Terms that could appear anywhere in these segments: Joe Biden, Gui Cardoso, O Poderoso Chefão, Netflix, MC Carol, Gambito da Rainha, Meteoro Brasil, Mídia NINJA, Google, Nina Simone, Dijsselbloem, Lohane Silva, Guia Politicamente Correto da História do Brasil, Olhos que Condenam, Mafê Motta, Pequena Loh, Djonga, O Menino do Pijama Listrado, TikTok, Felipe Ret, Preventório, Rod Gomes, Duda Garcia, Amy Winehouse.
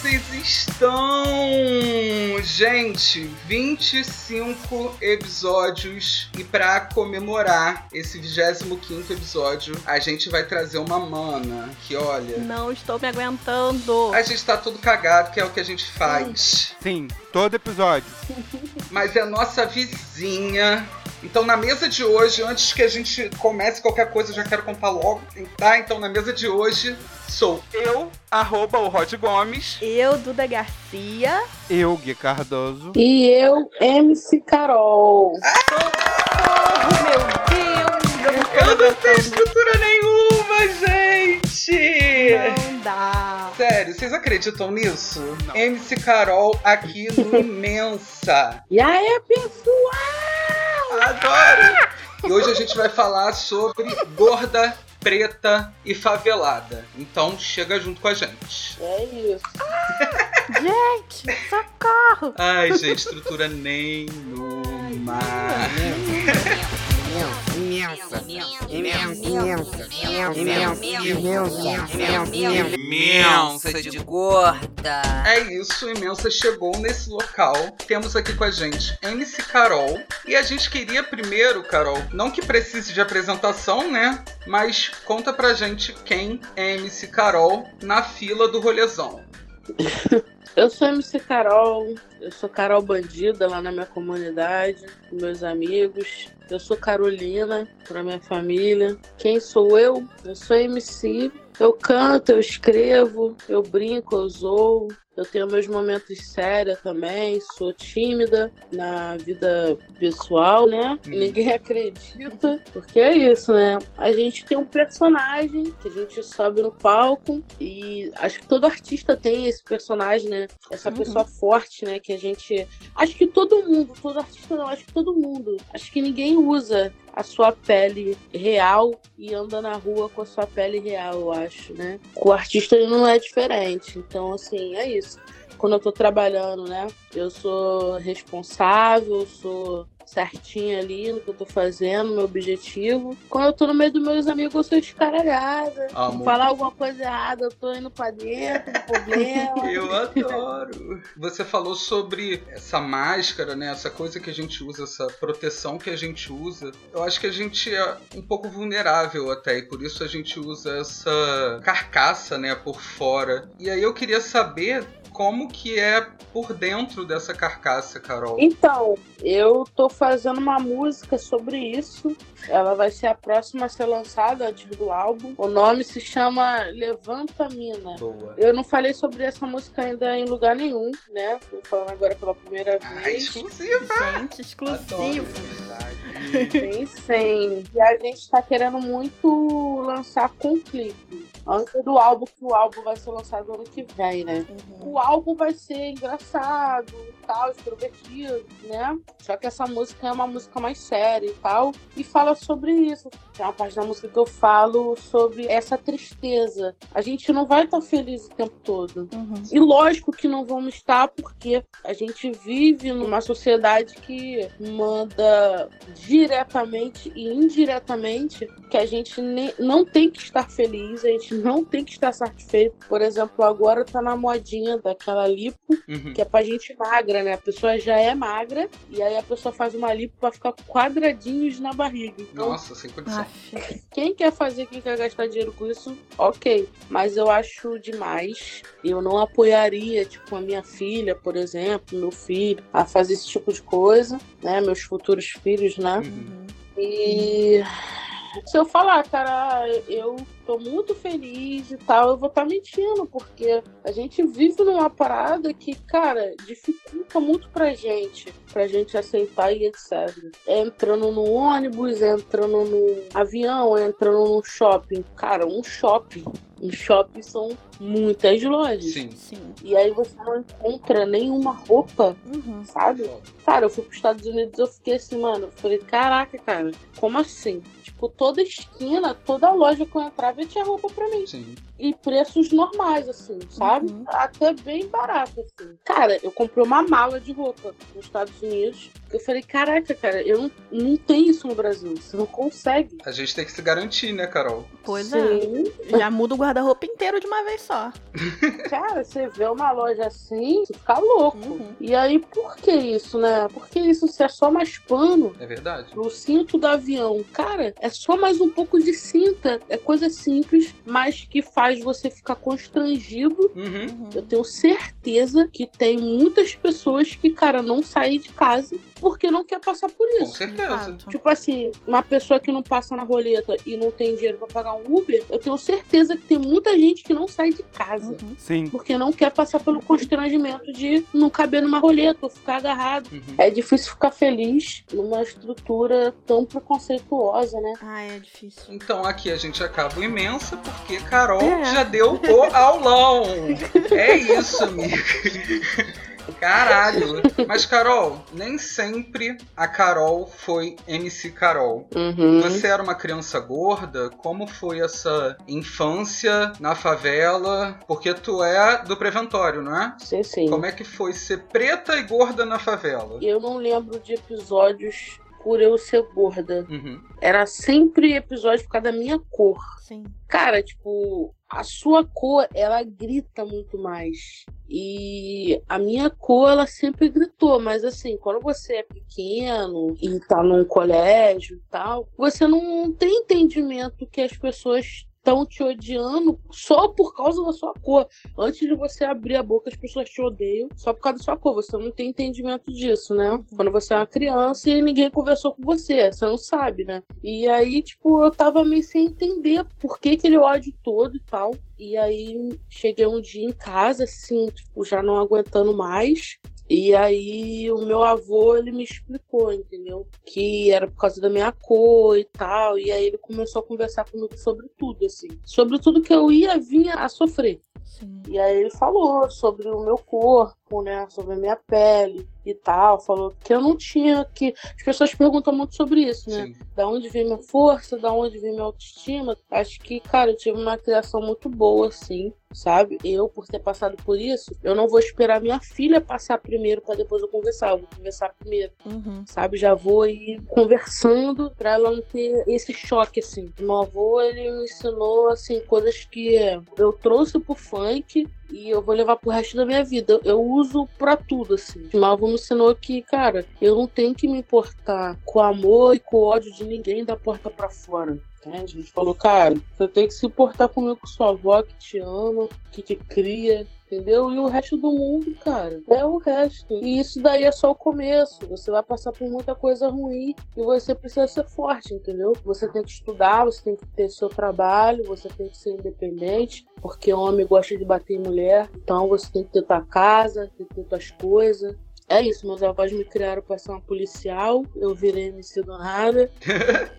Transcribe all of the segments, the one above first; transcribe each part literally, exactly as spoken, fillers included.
vocês estão? Gente, vinte e cinco episódios e para comemorar esse vigésimo quinto episódio, a gente vai trazer uma mana que, olha... Não estou me aguentando. A gente tá todo cagado, que é o que a gente faz. Sim, todo episódio. Mas é a nossa vizinha... Então, na mesa de hoje, antes que a gente comece qualquer coisa, eu já quero contar logo, tá? Então, na mesa de hoje, sou eu, arroba o Rod Gomes. Eu, Duda Garcia. Eu, Gui Cardoso. E eu, M C Carol. Ah! Oh, meu Deus! Eu, eu não tenho estrutura nenhuma, gente! Não dá. Sério, vocês acreditam nisso? Não. M C Carol aqui no Imensa. E aí, pessoal? Adoro! E hoje a gente vai falar sobre gorda, preta e favelada. Então chega junto com a gente. É isso. Gente, socorro! Ai, gente, estrutura nenhuma. Imensa, imensa, imensa, imensa, imensa de gorda. É isso, Imensa chegou nesse local. Temos aqui com a gente M C Carol. E a gente queria primeiro, Carol, não que precise de apresentação, né? Mas conta pra gente quem é M C Carol na fila do rolezão. Eu sou M C Carol, eu sou Carol Bandida lá na minha comunidade, com meus amigos. Eu sou Carolina, pra minha família. Quem sou eu? Eu sou M C. Eu canto, eu escrevo, eu brinco, eu zoo. Eu tenho meus momentos sérios também, sou tímida na vida pessoal, né? Hum. Ninguém acredita, porque é isso, né? A gente tem um personagem que a gente sobe no palco e acho que todo artista tem esse personagem, né? Essa uhum. pessoa forte, né? Que a gente... Acho que todo mundo, todo artista não, acho que todo mundo. Acho que ninguém usa a sua pele real e anda na rua com a sua pele real, eu acho, né? O artista não é diferente, então, assim, é isso. Quando eu tô trabalhando, né? Eu sou responsável, sou certinha ali no que eu tô fazendo, meu objetivo. Quando eu tô no meio dos meus amigos, eu sou escaralhada. Amor. Falar alguma coisa errada, eu tô indo pra dentro, um problema. Eu adoro. Você falou sobre essa máscara, né? Essa coisa que a gente usa, essa proteção que a gente usa. Eu acho que a gente é um pouco vulnerável até, e por isso a gente usa essa carcaça, né? Por fora. E aí eu queria saber... Como que é por dentro dessa carcaça, Carol? Então, eu tô fazendo uma música sobre isso. Ela vai ser a próxima a ser lançada antes do álbum. O nome se chama Levanta Mina. Boa. Eu não falei sobre essa música ainda em lugar nenhum, né? Tô falando agora pela primeira ah, vez. Exclusiva! Gente, exclusivo! Sim, sim. E a gente tá querendo muito lançar com clipe. Antes do álbum, que o álbum vai ser lançado ano que vem, né? Uhum. O álbum vai ser engraçado e tal, extrovertido, né? Só que essa música é uma música mais séria e tal. E fala sobre isso. Tem uma parte da música que eu falo sobre essa tristeza. A gente não vai estar feliz o tempo todo. Uhum. E lógico que não vamos estar, porque a gente vive numa sociedade que manda diretamente e indiretamente que a gente ne- não tem que estar feliz, a gente não tem que estar satisfeito. Por exemplo, agora tá na modinha daquela lipo, uhum. que é pra gente magra, né? A pessoa já é magra e aí a pessoa faz uma lipo pra ficar quadradinhos na barriga. Então, nossa, sem condição. Quem quer fazer, quem quer gastar dinheiro com isso, ok. Mas eu acho demais. Eu não apoiaria, tipo, a minha filha, por exemplo, meu filho, a fazer esse tipo de coisa, né? Meus futuros filhos, né? Uhum. E... se eu falar, cara, eu tô muito feliz e tal, eu vou estar tá mentindo, porque a gente vive numa parada que, cara, dificulta muito pra gente, pra gente aceitar e etcétera. É entrando no ônibus, é entrando no avião, é entrando no shopping. Cara, um shopping. Em shopping são muitas lojas. Sim. Sim. E aí você não encontra nenhuma roupa, uhum. sabe? Cara, eu fui pros Estados Unidos, eu fiquei assim, mano. Eu falei, caraca, cara, como assim? Tipo, toda esquina, toda loja que eu entrava, eu tinha roupa pra mim. Sim. e preços normais, assim, sabe? Uhum. Até bem barato, assim. Cara, eu comprei uma mala de roupa nos Estados Unidos. Eu falei, caraca, cara, eu não, não tenho isso no Brasil. Você não consegue. A gente tem que se garantir, né, Carol? Pois Sim. é. Já muda o guarda-roupa inteiro de uma vez só. Cara, você vê uma loja assim, você fica louco. Uhum. E aí, por que isso, né? Por que isso se é só mais pano? É verdade. O cinto do avião. Cara, é só mais um pouco de cinta. É coisa simples, mas que faz você ficar constrangido. Uhum. Eu tenho certeza que tem muitas pessoas que, cara, não saem de casa porque não quer passar por isso. Com certeza. Exato. Tipo assim, uma pessoa que não passa na roleta e não tem dinheiro pra pagar um Uber, eu tenho certeza que tem muita gente que não sai de casa. Uhum. Sim. Porque não quer passar pelo constrangimento de não caber numa roleta ou ficar agarrado. Uhum. É difícil ficar feliz numa estrutura tão preconceituosa, né? Ah, é difícil. Então aqui a gente acaba o IMENSA porque Carol é. já deu o aulão. É isso, amiga. Caralho! Mas, Carol, nem sempre a Carol foi M C Carol. Uhum. Você era uma criança gorda? Como foi essa infância na favela? Porque tu é do Preventório, não é? Sim, sim. Como é que foi ser preta e gorda na favela? Eu não lembro de episódios por eu ser gorda. Uhum. Era sempre episódio por causa da minha cor. Sim. Cara, tipo, a sua cor, ela grita muito mais. E a minha cor, ela sempre gritou. Mas assim, quando você é pequeno e tá num colégio e tal, você não tem entendimento que as pessoas estão te odiando só por causa da sua cor. Antes de você abrir a boca, as pessoas te odeiam só por causa da sua cor. Você não tem entendimento disso, né? Quando você é uma criança e ninguém conversou com você, você não sabe, né? E aí, tipo, eu tava meio sem entender por que aquele ódio todo e tal. E aí, cheguei um dia em casa, assim, tipo, já não aguentando mais. E aí, o meu avô, ele me explicou, entendeu? Que era por causa da minha cor e tal. E aí, ele começou a conversar comigo sobre tudo, assim. Sobre tudo que eu ia vinha a sofrer. Sim. E aí, ele falou sobre o meu corpo, né? Sobre a minha pele e tal. Falou que eu não tinha que... As pessoas perguntam muito sobre isso, né? Sim. Da onde vem minha força, da onde vem minha autoestima. Acho que, cara, eu tive uma criação muito boa, assim. Sabe? Eu, por ter passado por isso, eu não vou esperar minha filha passar primeiro pra depois eu conversar. Eu vou conversar primeiro. Uhum. Sabe? Já vou ir conversando pra ela não ter esse choque, assim. Meu avô, ele me ensinou, assim, coisas que eu trouxe pro funk e eu vou levar pro resto da minha vida. Eu uso pra tudo, assim. Meu avô me ensinou que, cara, eu não tenho que me importar com amor e com ódio de ninguém da porta pra fora. A gente falou, cara, você tem que se importar comigo, com sua avó que te ama, que te cria, entendeu? E o resto do mundo, cara, é o resto. E isso daí é só o começo. Você vai passar por muita coisa ruim e você precisa ser forte, entendeu? Você tem que estudar, você tem que ter seu trabalho, você tem que ser independente, porque homem gosta de bater em mulher. Então você tem que ter tua casa, tem que ter tuas coisas. É isso, meus avós me criaram pra ser uma policial, eu virei M C Dourada.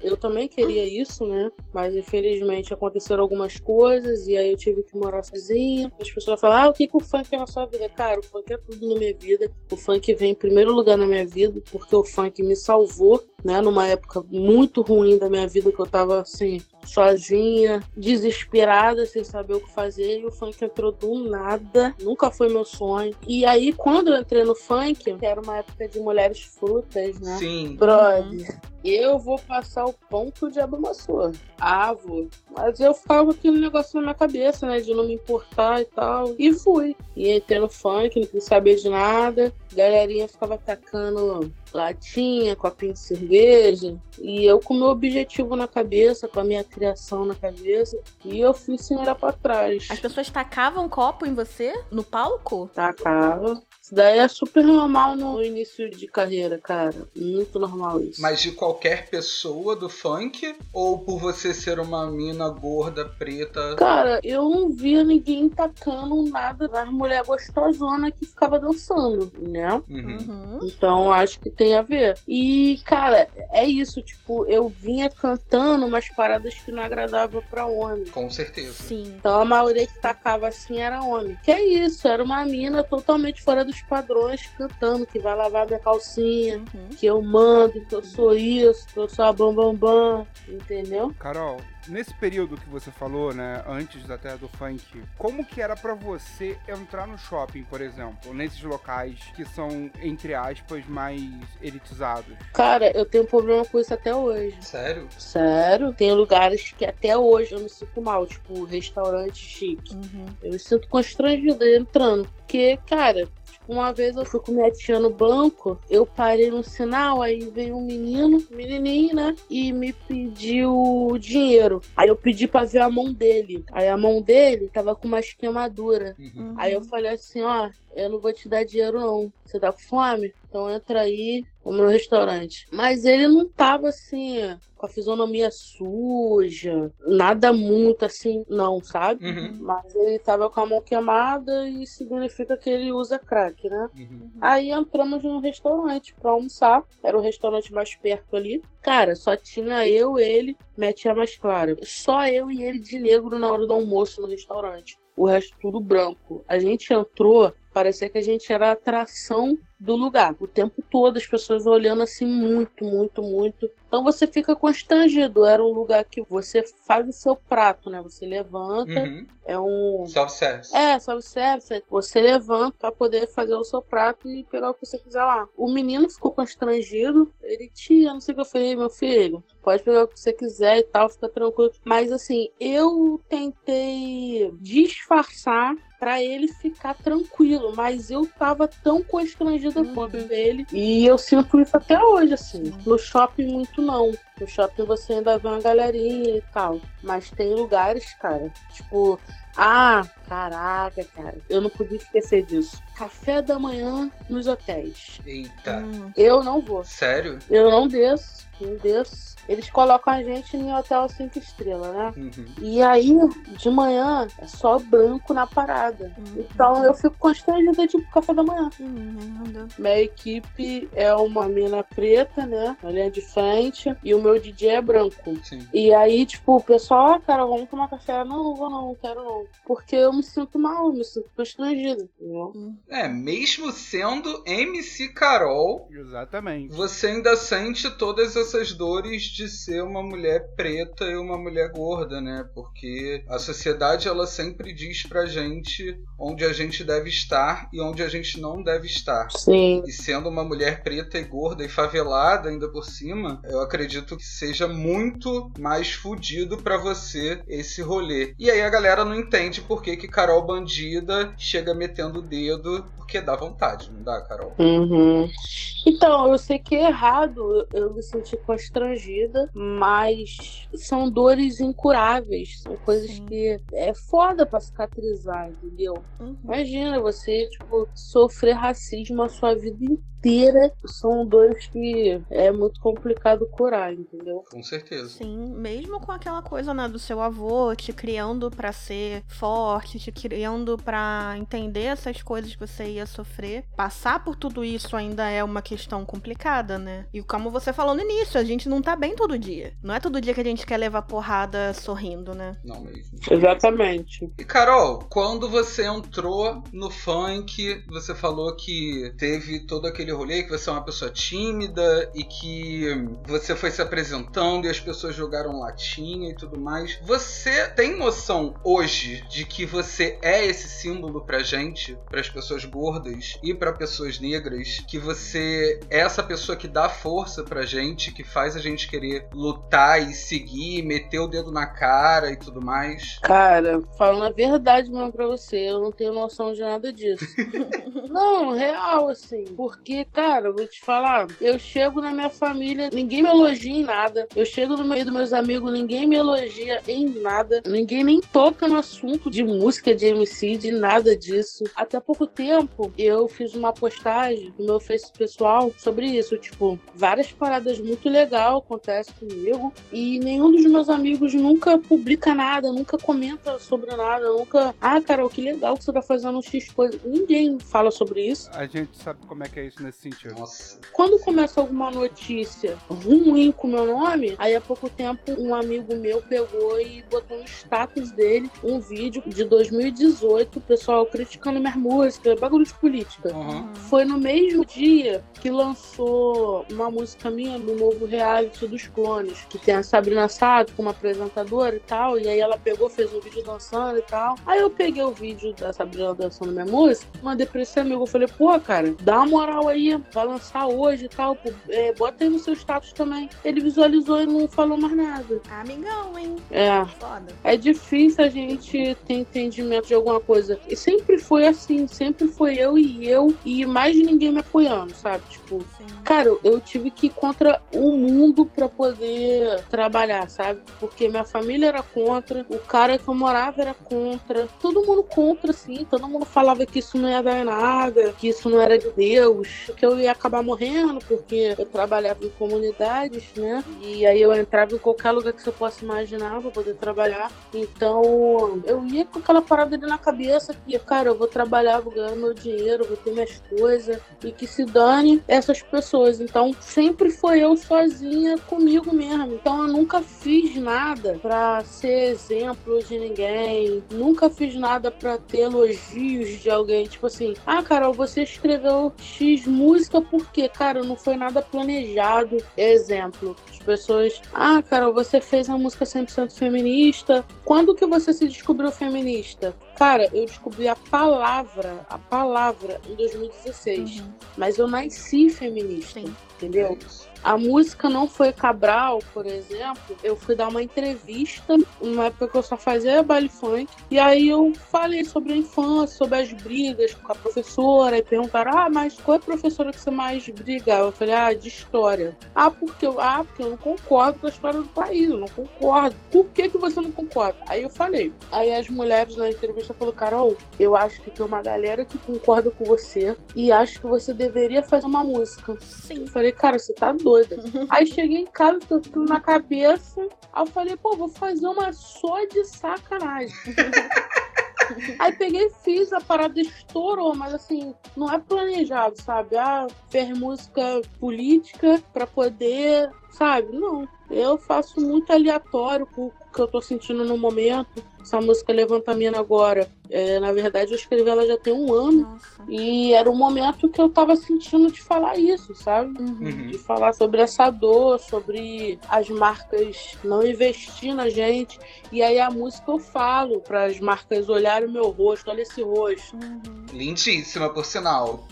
Eu também queria isso, né? Mas infelizmente aconteceram algumas coisas e aí eu tive que morar sozinha. As pessoas falam, ah, o que, que o funk é na sua vida? Cara, o funk é tudo na minha vida. O funk vem em primeiro lugar na minha vida, porque o funk me salvou, né? Numa época muito ruim da minha vida, que eu tava assim, sozinha, desesperada, sem saber o que fazer, e o funk entrou do nada, nunca foi meu sonho. E aí, quando eu entrei no funk, que era uma época de mulheres frutas, né? Sim. Brother, eu vou passar o pão que o diabo amassou. Ah, vou. Mas eu ficava aquele negócio na minha cabeça, né? De não me importar e tal. E fui. E entrei no funk, não quis saber de nada. A galerinha ficava tacando latinha, copinho de cerveja. E eu com o meu objetivo na cabeça, com a minha criação na cabeça. E eu fui sem olhar pra trás. As pessoas tacavam copo em você? No palco? Tacavam. Isso daí é super normal no início de carreira, cara. Muito normal isso. Mas de qualquer pessoa do funk? Ou por você ser uma mina gorda, preta? Cara, eu não via ninguém tacando nada das mulheres gostosonas que ficava dançando, né? Uhum. Então acho que tem a ver. E, cara, é isso. Tipo, eu vinha cantando umas paradas que não agradavam pra homem. Com certeza. Sim. Então a maioria que tacava assim era homem. Que é isso, era uma mina totalmente fora do dos padrões cantando que vai lavar minha calcinha, uhum. que eu mando, que eu sou isso, que eu sou a bambambam, entendeu? Carol, nesse período que você falou, né, antes da Terra do Funk, como que era pra você entrar no shopping, por exemplo, nesses locais que são, entre aspas, mais elitizados? Cara, eu tenho um problema com isso até hoje. Sério? Sério. Tem lugares que até hoje eu me sinto mal, tipo, restaurante chique. Uhum. Eu me sinto constrangida entrando, porque, cara... Uma vez eu fui com minha tia no banco, eu parei no sinal, aí veio um menino, menininho, né? E me pediu dinheiro. Aí eu pedi pra ver a mão dele. Aí a mão dele tava com umas queimaduras. Uhum. Aí eu falei assim, ó, eu não vou te dar dinheiro não. Você tá com fome? Então entra aí, vamos no restaurante. Mas ele não tava assim, com a fisionomia suja, nada muito assim, não, sabe? Uhum. Mas ele tava com a mão queimada e significa que ele usa crack, né? Uhum. Aí entramos num restaurante pra almoçar, era o restaurante mais perto ali. Cara, só tinha eu, ele, minha tia mais clara. Só eu e ele de negro na hora do almoço no restaurante. O resto tudo branco. A gente entrou, parecia que a gente era a atração do lugar. O tempo todo as pessoas olhando assim muito, muito, muito. Então você fica constrangido. Era um lugar que você faz o seu prato, né? Você levanta, uhum. é um... self-service. É, self-service. Você levanta pra poder fazer o seu prato e pegar o que você quiser lá. O menino ficou constrangido. Ele, tia, não sei o que eu falei, meu filho, pode pegar o que você quiser e tal, fica tranquilo. Mas assim, eu tentei disfarçar pra ele ficar tranquilo, mas eu tava tão constrangida uhum. contra ele, e eu sinto isso até hoje, assim. Uhum. No shopping muito não, no shopping você ainda vê uma galerinha e tal, mas tem lugares, cara, tipo, ah, caraca, cara, eu não podia esquecer disso. Café da manhã nos hotéis. Eita. Hum, eu não vou. Sério? Eu não desço, não desço. Eles colocam a gente em hotel cinco estrelas, né? Uhum. E aí, de manhã, é só branco na parada. Uhum. Então eu fico constrangida, tipo, café da manhã. Uhum. Minha equipe é uma mina preta, né? Ela é de frente. E o meu D J é branco. Sim. E aí, tipo, o pessoal, cara, vamos tomar café. Não, não vou não, não quero não. Porque eu me sinto mal, eu me sinto constrangida. Uhum. É, mesmo sendo M C Carol... Exatamente. Você ainda sente todas essas dores... de ser uma mulher preta e uma mulher gorda, né? Porque a sociedade, ela sempre diz pra gente onde a gente deve estar e onde a gente não deve estar. Sim. E sendo uma mulher preta e gorda e favelada ainda por cima, eu acredito que seja muito mais fudido pra você esse rolê. E aí a galera não entende por que que Carol Bandida chega metendo o dedo, porque dá vontade, não dá, Carol? Uhum. Então, eu sei que é errado, eu me senti constrangida, mas são dores incuráveis, são coisas Sim. que é foda pra cicatrizar, entendeu? Uhum. Imagina você, tipo, sofrer racismo a sua vida inteira, são dores que é muito complicado curar, entendeu? Com certeza. Sim, mesmo com aquela coisa, né, do seu avô te criando pra ser forte, te criando pra entender essas coisas que você ia sofrer, passar por tudo isso ainda é uma questão complicada, né? E como você falou no início, a gente não tá bem todo dia. Não é todo dia que a gente quer levar porrada sorrindo, né? Não mesmo. Exatamente. E Carol, quando você entrou no funk, você falou que teve todo aquele rolê, que você é uma pessoa tímida e que você foi se apresentando e as pessoas jogaram latinha e tudo mais. Você tem noção hoje de que você é esse símbolo pra gente, pras pessoas gordas e pra pessoas negras, que você é essa pessoa que dá força pra gente, que faz a gente querer lutar e seguir, meter o dedo na cara e tudo mais? Cara, falando a verdade mesmo pra você, eu não tenho noção de nada disso. Não, real, assim. Porque, cara, eu vou te falar, eu chego na minha família, ninguém me elogia em nada. Eu chego no meio dos meus amigos, ninguém me elogia em nada. Ninguém nem toca no assunto de música, de M C, de nada disso. Até pouco tempo, eu fiz uma postagem no meu Facebook pessoal sobre isso. Tipo, várias paradas muito legais acontece comigo e nenhum dos meus amigos nunca publica nada, nunca comenta sobre nada, nunca, ah, Carol, que legal que você tá fazendo X coisa. Ninguém fala sobre isso. A gente sabe como é que é isso nesse assim, tipo... Nossa. Quando começa alguma notícia ruim com o meu nome, aí há pouco tempo um amigo meu pegou e botou no status dele um vídeo de dois mil e dezoito, o pessoal criticando minhas músicas, bagulho de política. Uhum. Foi no mesmo dia que lançou uma música minha do novo reality dos clones, que tem a Sabrina Sato como apresentadora e tal, e aí ela pegou, fez um vídeo dançando e tal. Aí eu peguei o vídeo da Sabrina dançando minha música, mandei pra esse amigo, eu falei, pô, cara, dá uma moral aí, vai lançar hoje e tal, pô, é, bota aí no seu status também. Ele visualizou e não falou mais nada. Amigão, hein? É. Foda. É difícil a gente ter entendimento de alguma coisa. E sempre foi assim, sempre foi eu e eu e mais ninguém me apoiando, sabe? Tipo, sim. Cara, eu tive que ir contra o mundo pra poder trabalhar, sabe? Porque minha família era contra, o cara que eu morava era contra, todo mundo contra, assim, todo mundo falava que isso não ia dar nada, que isso não era de Deus, que eu ia acabar morrendo, porque eu trabalhava em comunidades, né? E aí eu entrava em qualquer lugar que você possa imaginar pra poder trabalhar. Então, eu ia com aquela parada ali na cabeça que, cara, eu vou trabalhar, vou ganhar meu dinheiro, vou ter minhas coisas, e que se dane essas pessoas. Então, sempre foi eu sozinha comigo mesmo. Então, eu nunca fiz nada pra ser exemplo de ninguém, nunca fiz nada pra ter elogios de alguém. Tipo assim, ah, Carol, você escreveu X música porque, cara, não foi nada planejado. Exemplo, as pessoas, ah, Carol, você fez uma música cem por cento feminista. Quando que você se descobriu feminista? Cara, eu descobri a palavra, a palavra em dois mil e dezesseis, uhum. Mas eu nasci feminista, sim. Entendeu? A música Não Foi Cabral, por exemplo, eu fui dar uma entrevista, uma época que eu só fazia baile funk, e aí eu falei sobre a infância, sobre as brigas com a professora, e perguntaram, ah, mas qual é a professora que você mais brigava? Eu falei, ah, de história. Ah, porque eu, ah, porque eu não concordo com a história do país, eu não concordo. Por que que você não concorda? Aí eu falei. Aí as mulheres na entrevista falaram, Carol, eu acho que tem uma galera que concorda com você, e acho que você deveria fazer uma música. Sim. Eu falei, cara, você tá doido. Aí cheguei em casa, tô tudo na cabeça. Aí eu falei, pô, vou fazer uma só de sacanagem. Aí peguei e fiz, a parada estourou, mas assim, não é planejado, sabe? Ah, fez música política pra poder, sabe? Não. Eu faço muito aleatório com o que eu tô sentindo no momento. Essa música Levanta a Mina agora, é, na verdade eu escrevi ela já tem um ano. Nossa. E era o momento que eu tava sentindo de falar isso, sabe? Uhum. De falar sobre essa dor, sobre as marcas não investir na gente. E aí a música eu falo para as marcas olharem o meu rosto, olha esse rosto. Uhum. Lindíssima, por sinal.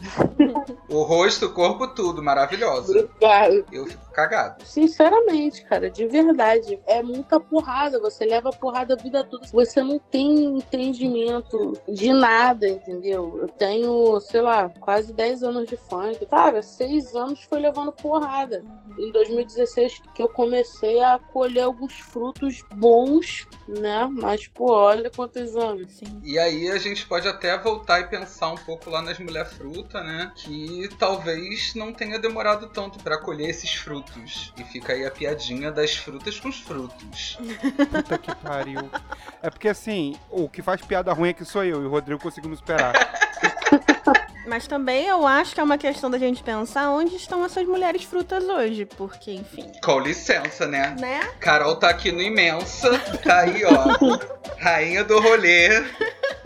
O rosto, o corpo, tudo, maravilhosa. Obrigada. Eu fico cagado. Sinceramente, cara, de verdade. É muita porrada, você leva porrada a vida toda. Você não tem entendimento de nada, entendeu? Eu tenho, sei lá, quase dez anos de funk. Cara, seis anos foi levando porrada. Em dois mil e dezesseis que eu comecei a colher alguns frutos bons, né? Mas, pô, olha quantos anos. Sim. E aí a gente pode até voltar e pensar um pouco lá nas Mulher Fruta, né? Que talvez não tenha demorado tanto pra colher esses frutos. E fica aí a piadinha das frutas com os frutos. Puta que pariu. É porque assim, o que faz piada ruim é que sou eu e o Rodrigo conseguimos esperar. Mas também eu acho que é uma questão da gente pensar onde estão essas mulheres frutas hoje, porque, enfim... Com licença, né? Né? Carol tá aqui no Imensa, tá aí, ó, rainha do rolê.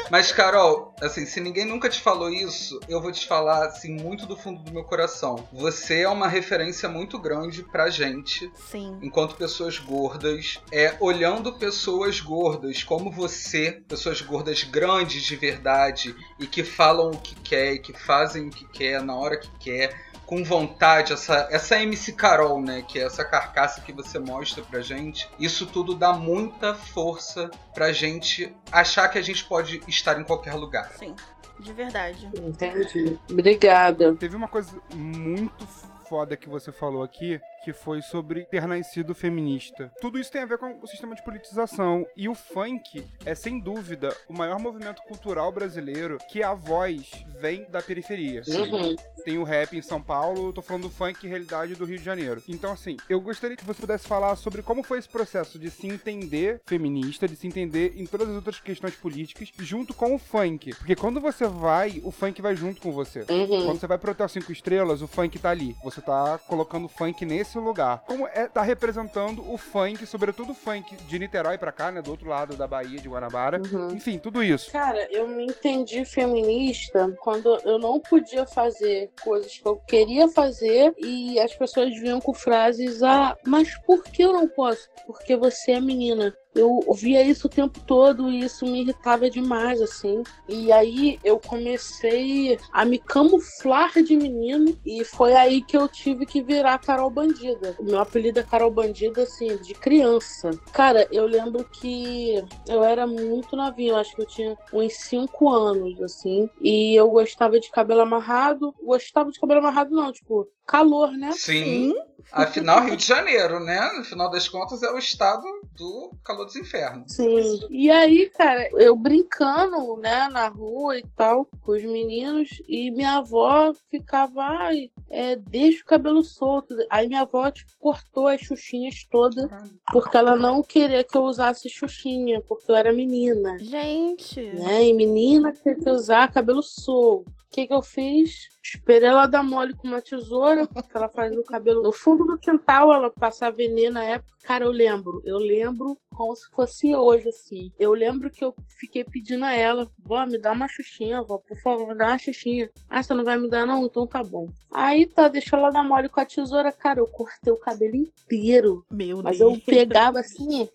Mas, Carol, assim, se ninguém nunca te falou isso, eu vou te falar, assim, muito do fundo do meu coração. Você é uma referência muito grande pra gente. Sim. Enquanto pessoas gordas, é olhando pessoas gordas como você, pessoas gordas grandes de verdade e que falam o que quer, que fazem o que quer, na hora que quer, com vontade, essa, essa M C Carol, né, que é essa carcaça que você mostra pra gente, isso tudo dá muita força pra gente achar que a gente pode estar em qualquer lugar. Sim, de verdade. Entendi. Obrigada. Teve uma coisa muito foda que você falou aqui, que foi sobre ternascido feminista. Tudo isso tem a ver com o sistema de politização, e o funk é, sem dúvida, o maior movimento cultural brasileiro que a voz vem da periferia. Uhum. Tem o rap em São Paulo, eu tô falando do funk e realidade do Rio de Janeiro. Então, assim, eu gostaria que você pudesse falar sobre como foi esse processo de se entender feminista, de se entender em todas as outras questões políticas, junto com o funk. Porque quando você vai, o funk vai junto com você. Uhum. Quando você vai pro Hotel Cinco Estrelas, o funk tá ali. Você tá colocando o funk nesse lugar. Como é, tá representando o funk, sobretudo o funk de Niterói pra cá, né? Do outro lado da Bahia, de Guanabara. Uhum. Enfim, tudo isso. Cara, eu me entendi feminista quando eu não podia fazer coisas que eu queria fazer e as pessoas vinham com frases, ah, mas por que eu não posso? Porque você é menina. Eu via isso o tempo todo e isso me irritava demais, assim. E aí eu comecei a me camuflar de menino e foi aí que eu tive que virar Carol Bandida. O meu apelido é Carol Bandida, assim, de criança. Cara, eu lembro que eu era muito novinha, eu acho que eu tinha uns cinco anos, assim. E eu gostava de cabelo amarrado. Gostava de cabelo amarrado não, tipo, calor, né? Sim. Sim. Afinal, Rio de Janeiro, né? No final das contas, é o estado do calor dos infernos. Sim. E aí, cara, eu brincando, né, na rua e tal, com os meninos, e minha avó ficava, ai, é, deixa o cabelo solto. Aí minha avó, tipo, cortou as xuxinhas todas, porque ela não queria que eu usasse xuxinha, porque eu era menina. Gente! Né? E menina tem que usar cabelo solto. O que que eu fiz? Esperei ela dar mole com uma tesoura, porque ela fazia o cabelo no fundo do quintal, ela passava veneno na época. Cara, eu lembro, eu lembro como se fosse hoje, assim. Eu lembro que eu fiquei pedindo a ela, vó, me dá uma xuxinha, vó, por favor, me dá uma xuxinha. Ah, você não vai me dar não? Então tá bom. Aí tá, deixou ela dar mole com a tesoura, cara, eu cortei o cabelo inteiro. Meu Mas Deus. Mas eu pegava assim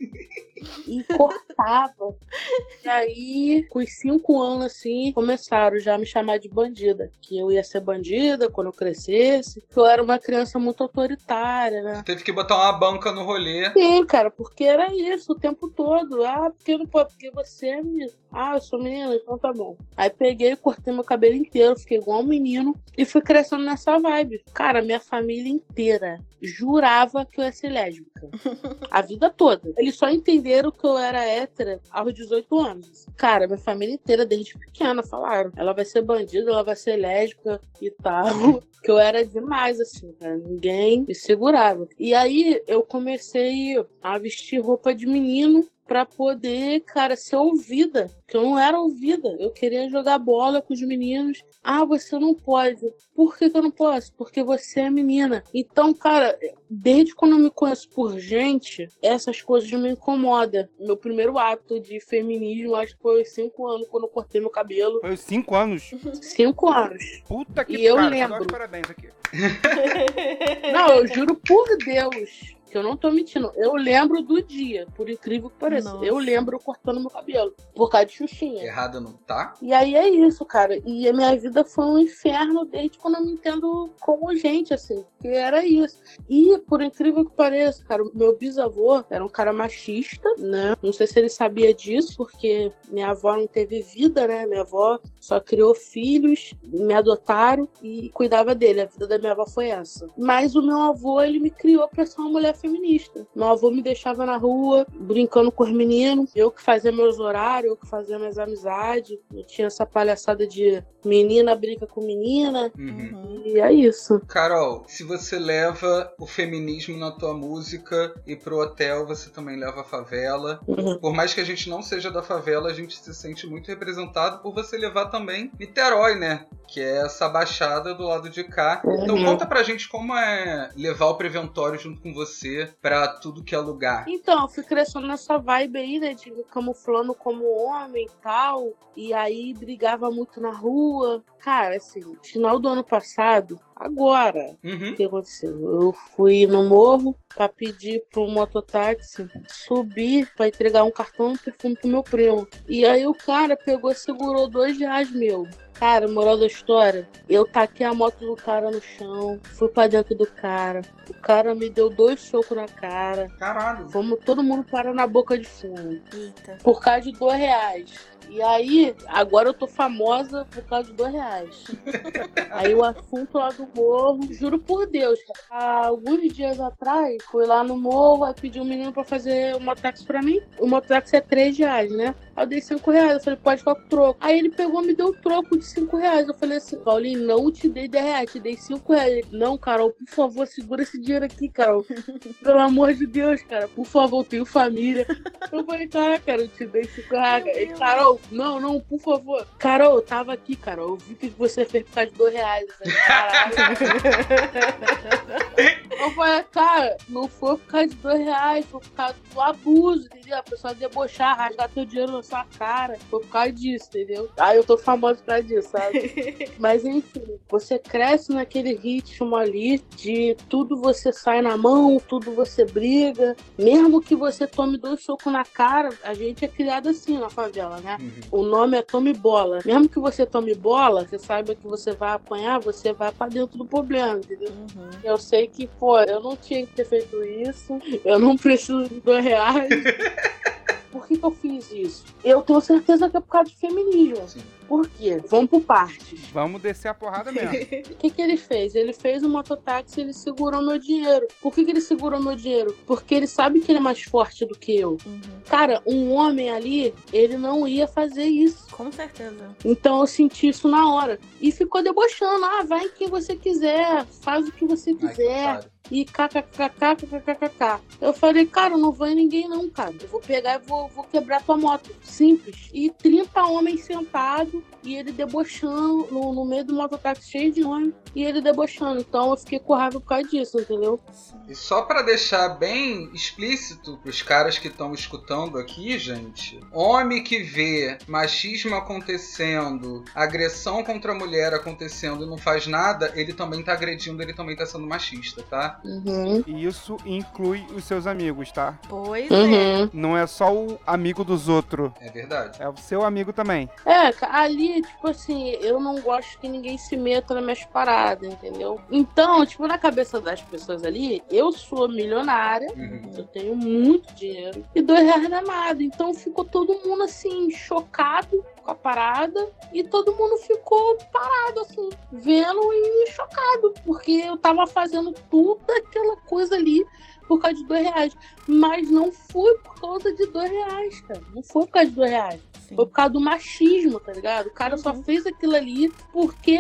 e cortava. E aí, com os cinco anos, assim, começaram já a me chamar de bandida, que eu ia ser bandida quando eu crescesse, porque eu era uma criança muito autoritária, né? Teve que botar uma banca no rolê. Sim, cara, porque era isso o tempo todo. Ah, porque não pode, porque você é menino. Ah, eu sou menina, então tá bom. Aí peguei, cortei meu cabelo inteiro, fiquei igual um menino e fui crescendo nessa vibe. Cara, minha família inteira jurava que eu ia ser lésbica. A vida toda. Eles só entenderam que eu era hétera aos dezoito anos. Cara, minha família inteira, desde pequena, falaram. Ela vai ser bandida, ela vai ser lésbica e tal. Que eu era demais, assim, cara. Ninguém me segurava. E aí eu comecei a vestir roupa de menino pra poder, cara, ser ouvida. Porque eu não era ouvida. Eu queria jogar bola com os meninos. Ah, você não pode. Por que que eu não posso? Porque você é menina. Então, cara, desde quando eu me conheço por gente, essas coisas me incomodam. Meu primeiro ato de feminismo, acho que foi aos cinco anos, quando eu cortei meu cabelo. Foi aos cinco anos? cinco anos. Puta que pariu. E eu lembro. Parabéns aqui. Não, eu juro por Deus. Que eu não tô mentindo. Eu lembro do dia, por incrível que pareça. Nossa. Eu lembro cortando meu cabelo, por causa de xuxinha. Errado não tá? E aí é isso, cara. E a minha vida foi um inferno desde quando eu me entendo como gente, assim. Que era isso. E, por incrível que pareça, cara, meu bisavô era um cara machista, né? Não sei se ele sabia disso, porque minha avó não teve vida, né? Minha avó só criou filhos, me adotaram e cuidava dele. A vida da minha avó foi essa. Mas o meu avô, ele me criou pra ser uma mulher feminista. Meu avô me deixava na rua, brincando com os meninos, eu que fazia meus horários, eu que fazia minhas amizades, eu tinha essa palhaçada de menina brinca com menina, uhum. E é isso. Carol, se você leva o feminismo na tua música e pro hotel, você também leva a favela, uhum. Por mais que a gente não seja da favela, a gente se sente muito representado por você levar também Niterói, né? Que é essa baixada do lado de cá. Uhum. Então conta pra gente como é levar o Preventório junto com você pra tudo que é lugar. Então, eu fui crescendo nessa vibe aí, né, de me camuflando como homem e tal, e aí brigava muito na rua. Cara, assim, no final do ano passado, agora, uhum. O que aconteceu? Eu fui no morro pra pedir pro mototáxi subir pra entregar um cartão de perfume pro meu primo. E aí o cara pegou e segurou dois reais meu. Cara, moral da história, eu taquei a moto do cara no chão, fui pra dentro do cara, o cara me deu dois socos na cara. Caralho. Fomos todo mundo parar na boca de fumo. Eita. Por causa de dois reais. E aí, agora eu tô famosa por causa de dois reais. Aí o assunto lá do morro, juro por Deus, há alguns dias atrás, fui lá no morro, aí pedi um menino pra fazer o mototáxi pra mim. O mototáxi é três reais, né? Aí eu dei cinco reais, eu falei, pode ficar com troco. Aí ele pegou e me deu o troco de cinco reais. Eu falei assim, Paulinho, não te dei dez reais, te dei cinco reais. Ele, não, Carol, por favor, segura esse dinheiro aqui, Carol. Pelo amor de Deus, cara, por favor, eu tenho família. Eu falei, cara, cara, eu te dei cinco reais. Ele, Carol, não, não, por favor. Carol, eu tava aqui, Carol, eu vi que você fez por causa de dois reais. Eu falei, caralho. Eu falei, cara, não foi por causa de dois reais, foi por causa do abuso, entendeu? A pessoa debochar, rasgar teu dinheiro na sua cara, foi por causa disso, entendeu? Aí eu tô famosa por causa disso, sabe? Mas enfim, você cresce naquele ritmo ali de tudo você sai na mão, tudo você briga. Mesmo que você tome dois socos na cara, a gente é criado assim na favela, né? Uhum. O nome é tome bola. Mesmo que você tome bola, você saiba que você vai apanhar, você vai pra dentro do problema, entendeu? Uhum. Eu sei que, pô, eu não tinha que ter feito isso, eu não preciso de dois reais. Por que que eu fiz isso? Eu tenho certeza que é por causa de feminismo. Sim. Por quê? Vamos por partes. Vamos descer a porrada mesmo. O que que ele fez? Ele fez um mototáxi e ele segurou meu dinheiro. Por que que ele segurou meu dinheiro? Porque ele sabe que ele é mais forte do que eu. Uhum. Cara, um homem ali, ele não ia fazer isso. Com certeza. Então eu senti isso na hora. E ficou debochando. Ah, vai em quem você quiser. Faz o que você quiser. Ai, e kkkkkkkkk. Eu falei, cara, não vai ninguém não, cara. Eu vou pegar e vou, vou quebrar tua moto. Simples. E trinta homens sentados. E ele debochando no, no meio do mototáxi cheio de homem. E ele debochando. Então eu fiquei com raiva por causa disso, entendeu? E só pra deixar bem explícito pros caras que estão escutando aqui, gente. Homem que vê machismo acontecendo, agressão contra a mulher acontecendo e não faz nada, ele também tá agredindo, ele também tá sendo machista, tá? Uhum. E isso inclui os seus amigos, tá? Pois uhum. é. Não é só o amigo dos outros. É verdade. É o seu amigo também. É, cara. Ali, tipo assim, eu não gosto que ninguém se meta nas minhas paradas, entendeu? Então, tipo, na cabeça das pessoas ali, eu sou milionária, uhum. eu tenho muito dinheiro, e dois reais danado. Então ficou todo mundo, assim, chocado com a parada, e todo mundo ficou parado, assim, vendo e chocado, porque eu tava fazendo toda aquela coisa ali por causa de dois reais. Mas não foi por causa de dois reais, cara. Não foi por causa de dois reais. Foi por causa do machismo, tá ligado? O cara uhum. só fez aquilo ali porque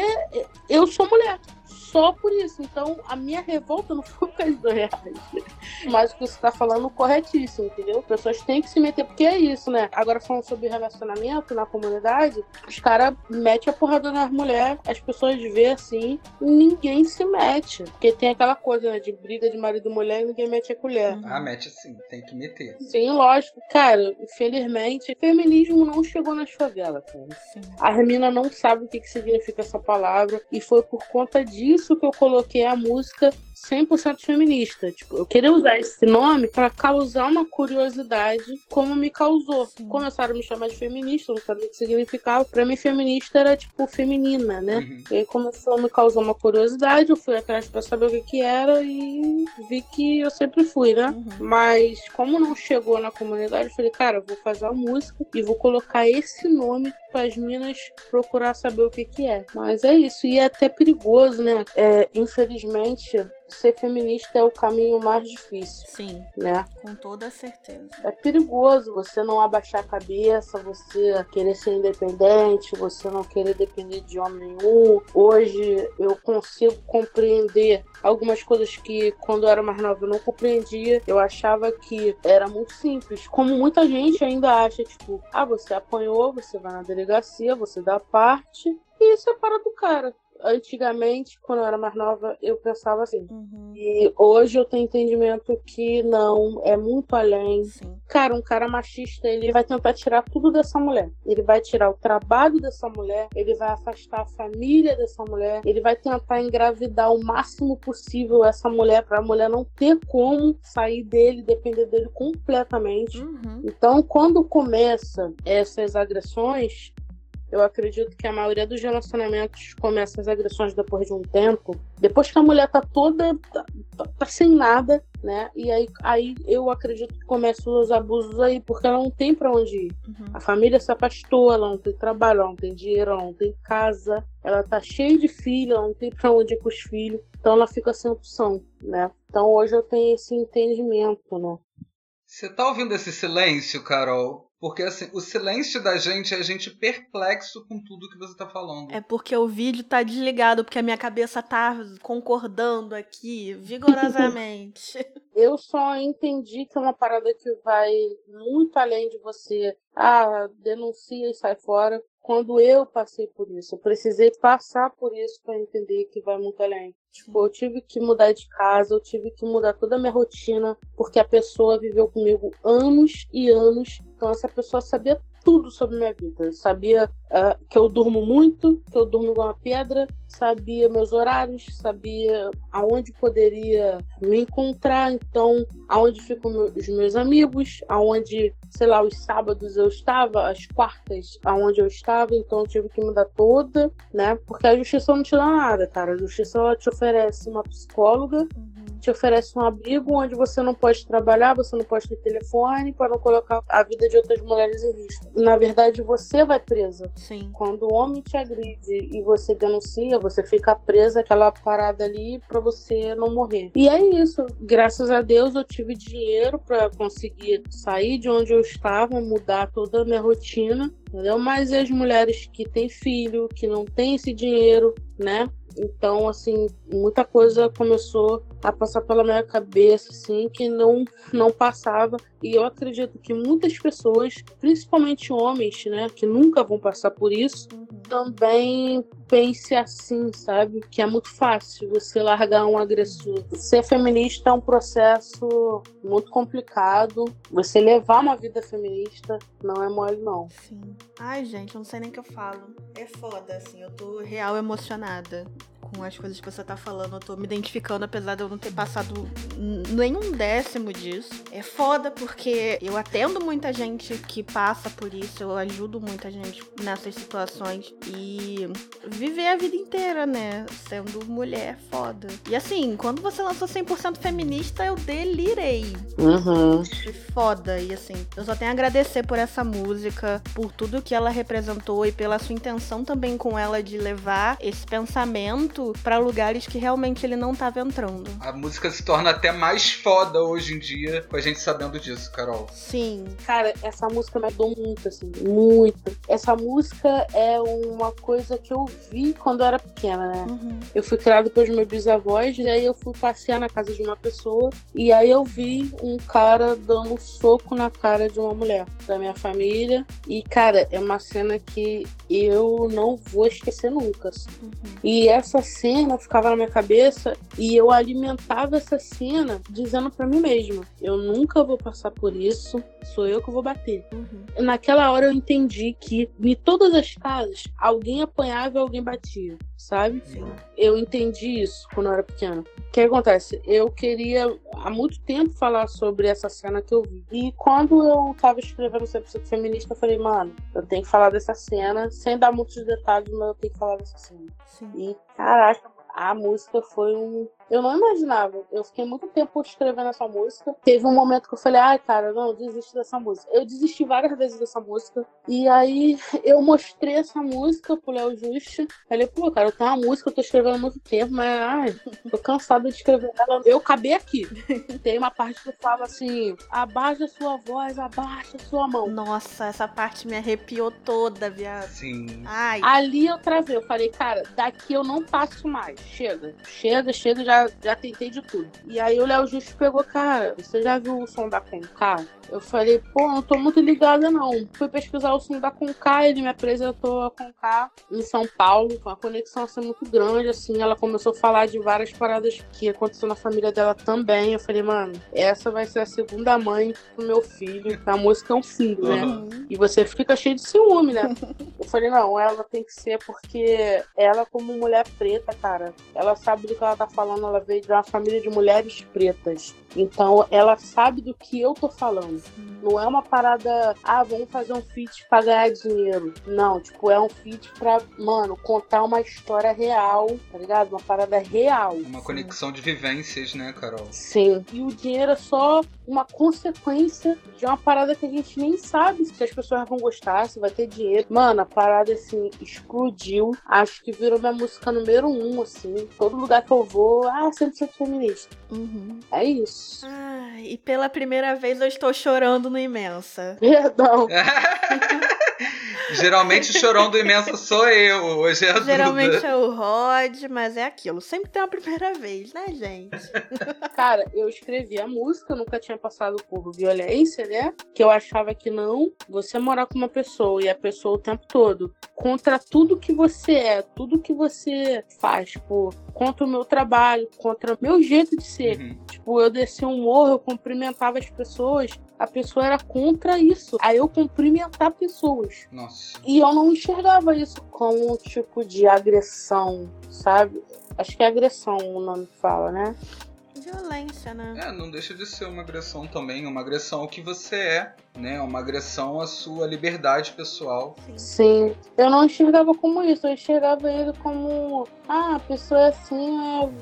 eu sou mulher. Só por isso. Então, a minha revolta não foi por causa de dois reais. Mas o que você tá falando, corretíssimo, entendeu? Pessoas têm que se meter, porque é isso, né? Agora, falando sobre relacionamento na comunidade, os caras metem a porrada nas mulheres, as pessoas vêem assim, ninguém se mete. Porque tem aquela coisa, né, de briga de marido e mulher e ninguém mete a colher. Ah, mete sim, tem que meter. Sim, lógico. Cara, infelizmente, feminismo não chegou nas favelas, cara. Sim. A mina não sabe o que, que significa essa palavra, e foi por conta disso que eu coloquei a música cem por cento feminista. Tipo, eu queria usar esse nome pra causar uma curiosidade como me causou. Sim. Começaram a me chamar de feminista, não sabia o que significava. Pra mim, feminista era, tipo, feminina, né? Uhum. E aí começou a me causar uma curiosidade, eu fui atrás pra saber o que que era e vi que eu sempre fui, né? Uhum. Mas como não chegou na comunidade, eu falei, cara, eu vou fazer a música e vou colocar esse nome pras minas procurar saber o que que é. Mas é isso, e é até perigoso, né? É, infelizmente, ser feminista é o caminho mais difícil. Sim, né? Com toda certeza. É perigoso você não abaixar a cabeça, você querer ser independente, você não querer depender de homem nenhum. Hoje eu consigo compreender algumas coisas que quando eu era mais nova eu não compreendia. Eu achava que era muito simples, como muita gente ainda acha, tipo, ah, você apanhou, você vai na delegacia, você dá parte e separa do cara. Antigamente, quando eu era mais nova, eu pensava assim. Uhum. E hoje eu tenho entendimento que não, é muito além. Sim. Cara, um cara machista, ele vai tentar tirar tudo dessa mulher. Ele vai tirar o trabalho dessa mulher, ele vai afastar a família dessa mulher, ele vai tentar engravidar o máximo possível essa mulher, pra mulher não ter como sair dele, depender dele completamente. Uhum. Então, quando começa essas agressões, Eu acredito que a maioria dos relacionamentos começa as agressões depois de um tempo, depois que a mulher tá toda, tá, tá sem nada, né? E aí, aí eu acredito que começam os abusos aí, porque ela não tem pra onde ir. Uhum. A família se afastou, ela não tem trabalho, ela não tem dinheiro, ela não tem casa, ela tá cheia de filho, ela não tem pra onde ir com os filhos, então ela fica sem opção, né? Então hoje eu tenho esse entendimento, né? Você tá ouvindo esse silêncio, Carol? Porque assim, o silêncio da gente é a gente perplexo com tudo que você tá falando. É porque o vídeo tá desligado, porque a minha cabeça tá concordando aqui vigorosamente. Eu só entendi que é uma parada que vai muito além de você, ah, denuncia e sai fora. Quando eu passei por isso, eu precisei passar por isso para entender que vai muito além. Tipo, eu tive que mudar de casa, eu tive que mudar toda a minha rotina, porque a pessoa viveu comigo anos e anos. Então essa pessoa sabia tudo sobre minha vida. Sabia uh, que eu durmo muito, que eu durmo igual uma pedra, sabia meus horários, sabia aonde poderia me encontrar, então aonde ficam meu, os meus amigos, aonde, sei lá, os sábados eu estava, as quartas aonde eu estava, então eu tive que mudar toda, né? Porque a justiça não te dá nada, cara. A justiça ela te oferece uma psicóloga, uhum. te oferece um abrigo onde você não pode trabalhar, você não pode ter telefone para não colocar a vida de outras mulheres em risco. Na verdade, você vai presa. Sim. Quando o homem te agride e você denuncia, você fica presa aquela parada ali pra você não morrer. E é isso. Graças a Deus eu tive dinheiro pra conseguir sair de onde eu estava, mudar toda a minha rotina, entendeu? Mas e as mulheres que têm filho, que não têm esse dinheiro, né? Então, assim, muita coisa começou a passar pela minha cabeça, assim, que não, não passava. E eu acredito que muitas pessoas, principalmente homens, né, que nunca vão passar por isso, também pense assim, sabe? Que é muito fácil você largar um agressor. Ser feminista é um processo muito complicado. Você levar uma vida feminista não é mole, não. Sim. Ai, gente, eu não sei nem o que eu falo. É foda, assim, eu tô real emocionada com as coisas que você tá falando. Eu tô me identificando, apesar de eu não ter passado nenhum décimo disso. É foda porque eu atendo muita gente que passa por isso, eu ajudo muita gente nessas situações e viver a vida inteira, né? Sendo mulher, foda. E assim, quando você lançou cem por cento feminista, eu delirei. Uhum. Foi foda. E assim, eu só tenho a agradecer por essa música, por tudo que ela representou e pela sua intenção também com ela de levar esse pensamento pra lugares que realmente ele não tava entrando. A música se torna até mais foda hoje em dia, com a gente sabendo disso, Carol. Sim. Cara, essa música me ajudou muito, assim, muito. Essa música é uma coisa que eu vi quando eu era pequena, né? Uhum. Eu fui criada pelos meus bisavós, e aí eu fui passear na casa de uma pessoa, e aí eu vi um cara dando um soco na cara de uma mulher da minha família, e cara, é uma cena que eu não vou esquecer nunca, assim. Uhum. E essa cena ficava na minha cabeça e eu alimentava essa cena dizendo pra mim mesma, eu nunca vou passar por isso, sou eu que vou bater. Uhum. Naquela hora eu entendi que em todas as casas alguém apanhava e alguém batia, sabe? Sim. Eu entendi isso quando eu era pequena. O que acontece? Eu queria há muito tempo falar sobre essa cena que eu vi. E quando eu tava escrevendo cem por cento feminista, eu falei, mano, eu tenho que falar dessa cena, sem dar muitos detalhes, mas eu tenho que falar dessa cena. Sim. E caraca, a música foi um... Eu não imaginava. Eu fiquei muito tempo escrevendo essa música. Teve um momento que eu falei, ai, cara, não, eu desisto dessa música. Eu desisti várias vezes dessa música. E aí, eu mostrei essa música pro Léo Justi. Falei, pô, cara, eu tenho uma música, eu tô escrevendo há muito tempo, mas, ai, tô cansada de escrever ela. Eu acabei aqui. Tem uma parte que eu falo assim, abaixa sua voz, abaixa sua mão. Nossa, essa parte me arrepiou toda, viado. Sim. Ai. Ali eu travei. Eu falei, cara, daqui eu não passo mais. Chega, chega, chega, já Já tentei de tudo. E aí o Léo Justi pegou, cara, você já viu o som da Conká? Eu falei, pô, não tô muito ligada não. Fui pesquisar o som da Conká, ele me apresentou a Conká em São Paulo, com uma conexão assim muito grande, assim, ela começou a falar de várias paradas que aconteceu na família dela também. Eu falei, mano, essa vai ser a segunda mãe do meu filho, a música é um filho, né? Uhum. E você fica cheio de ciúme, né? Eu falei, não, ela tem que ser porque ela como mulher preta, cara, ela sabe do que ela tá falando falando, ela veio de uma família de mulheres pretas. Então, ela sabe do que eu tô falando. Não é uma parada, ah, vamos fazer um feat pra ganhar dinheiro. Não, tipo, é um feat pra, mano, contar uma história real, tá ligado? Uma parada real. Uma sim. conexão de vivências, né, Carol? Sim. E o dinheiro é só uma consequência de uma parada que a gente nem sabe se as pessoas vão gostar, se vai ter dinheiro. Mano, a parada, assim, explodiu. Acho que virou minha música número um, assim. Todo lugar que eu vou, ah, sempre sou feminista. Uhum. É isso. Ah, e pela primeira vez eu estou chorando no Imensa. Perdão. Geralmente o chorão do Imensa sou eu, hoje é a Duda. Geralmente é o Rod, mas é aquilo, sempre tem uma primeira vez, né, gente? Cara, eu escrevi a música, nunca tinha passado por violência, né? Que eu achava que não, você morar com uma pessoa e a pessoa o tempo todo, contra tudo que você é, tudo que você faz, tipo, contra o meu trabalho, contra o meu jeito de ser. Uhum. Tipo, eu descia um morro, eu cumprimentava as pessoas, a pessoa era contra isso. Aí eu cumprimentar pessoas. Nossa. E eu não enxergava isso como um tipo de agressão, sabe? Acho que é agressão o nome que fala, né? Violência, né? É, não deixa de ser uma agressão também, uma agressão ao que você é, né? Uma agressão à sua liberdade pessoal. Sim. Sim. Eu não enxergava como isso, eu enxergava ele como, ah, a pessoa é assim,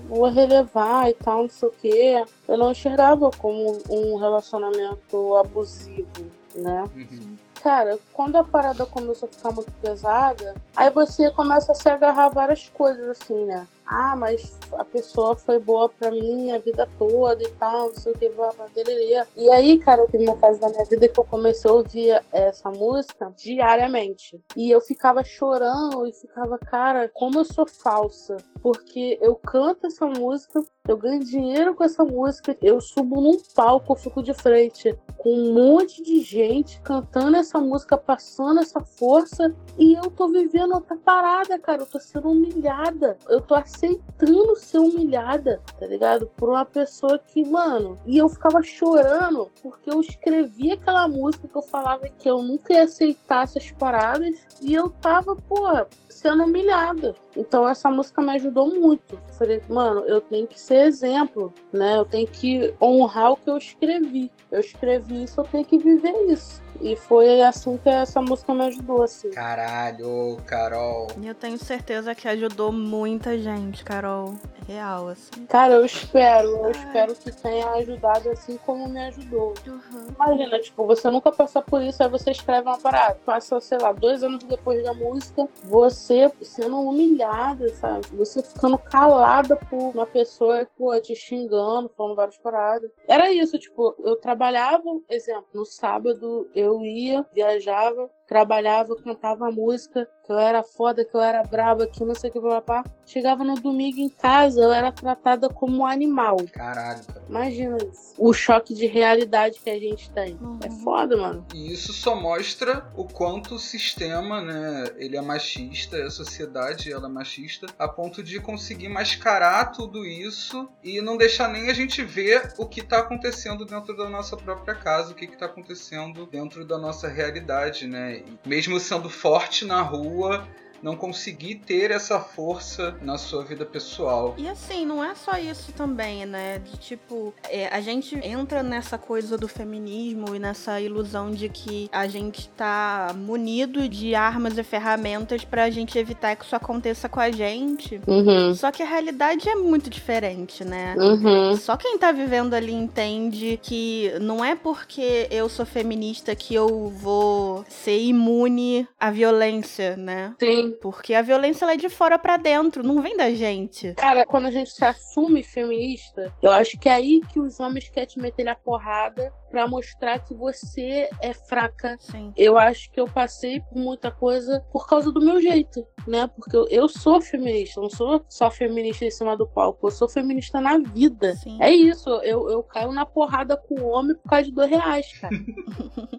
vou relevar e tal, não sei o quê. Eu não enxergava como um relacionamento abusivo, né? Uhum. Cara, quando a parada começou a ficar muito pesada, aí você começa a se agarrar a várias coisas, assim, né? Ah, mas a pessoa foi boa pra mim a vida toda e tal, não sei o que, blá, blá, blá. E aí, cara, eu tive uma fase da minha vida que eu comecei a ouvir essa música diariamente. E eu ficava chorando e ficava, cara, como eu sou falsa. Porque eu canto essa música, eu ganho dinheiro com essa música, eu subo num palco, eu fico de frente com um monte de gente cantando essa música, passando essa força, e eu tô vivendo outra parada, cara, eu tô sendo humilhada, eu tô aceitando ser humilhada, tá ligado? Por uma pessoa que, mano, e eu ficava chorando porque eu escrevi aquela música que eu falava que eu nunca ia aceitar essas paradas, e eu tava, porra, sendo humilhada. Então essa música me ajudou muito. Eu falei, mano, eu tenho que ser exemplo, né? Eu tenho que honrar o que eu escrevi. Eu escrevi isso, eu tenho que viver isso. E foi assim que essa música me ajudou, assim. Caralho, Carol. Eu tenho certeza que ajudou muita gente, Carol. Real, assim. Cara, eu espero. Eu Ai. espero que tenha ajudado assim como me ajudou. Uhum. Imagina, tipo, você nunca passa por isso, aí você escreve uma parada. Passa, sei lá, dois anos depois da música, você sendo humilhada, sabe? Você ficando calada por uma pessoa, pô, te xingando, falando várias paradas. Era isso, tipo, eu trabalhava, exemplo, no sábado eu Eu ia, viajava, trabalhava, cantava música, que eu era foda, que eu era braba, que não sei o que, papá. Chegava no domingo em casa, eu era tratada como um animal. Caralho, cara. Imagina isso. O choque de realidade que a gente tem. Uhum. É foda, mano. E isso só mostra o quanto o sistema, né, ele é machista, a sociedade, ela é machista, a ponto de conseguir mascarar tudo isso e não deixar nem a gente ver o que tá acontecendo dentro da nossa própria casa, o que que tá acontecendo dentro da nossa realidade, né? Mesmo sendo forte na rua, não conseguir ter essa força na sua vida pessoal. E assim, não é só isso também, né? De tipo, é, a gente entra nessa coisa do feminismo e nessa ilusão de que a gente tá munido de armas e ferramentas pra gente evitar que isso aconteça com a gente. Uhum. Só que a realidade é muito diferente, né? Uhum. Só quem tá vivendo ali entende que não é porque eu sou feminista que eu vou ser imune à violência, né? Sim. Porque a violência, ela é de fora pra dentro, não vem da gente. Cara, quando a gente se assume feminista, eu acho que é aí que os homens querem te meter na porrada pra mostrar que você é fraca. Sim. Eu acho que eu passei por muita coisa por causa do meu jeito, né? Porque eu, eu sou feminista, não sou só feminista em cima do palco, eu sou feminista na vida. Sim. É isso, eu, eu caio na porrada com o homem por causa de dois reais, cara.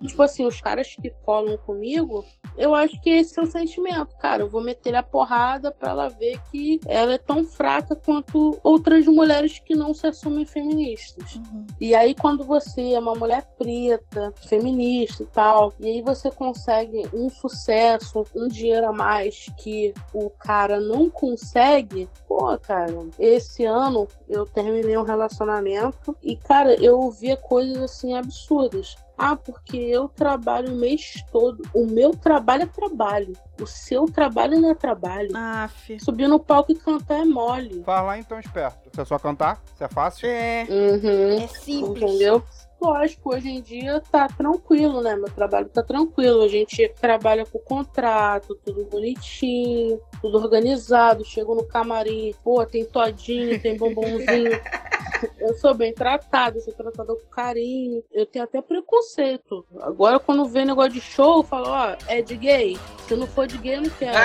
Tipo assim, os caras que colam comigo, Eu acho que esse é o sentimento, cara. Eu vou meter a porrada pra ela ver que ela é tão fraca quanto outras mulheres que não se assumem feministas. Uhum. E aí, quando você é uma mulher preta, feminista e tal, e aí você consegue um sucesso, um dinheiro a mais que o cara não consegue, pô, cara, esse ano eu terminei um relacionamento e, cara, eu ouvia coisas assim absurdas. Ah, porque eu trabalho o mês todo. O meu trabalho é trabalho. O seu trabalho não é trabalho. Ah, filho. Subir no palco e cantar é mole. Falar então, esperto. Você é só cantar? Isso é fácil? É. Uhum. É simples. Entendeu? Lógico, hoje em dia tá tranquilo, né? Meu trabalho tá tranquilo. A gente trabalha com contrato, tudo bonitinho, tudo organizado. Chego no camarim, pô, tem todinho, tem bombonzinho. Eu sou bem tratada, sou tratada com carinho. Eu tenho até preconceito. Agora, quando vem negócio de show, eu falo, ó, é de gay. Se não for de gay, eu não quero.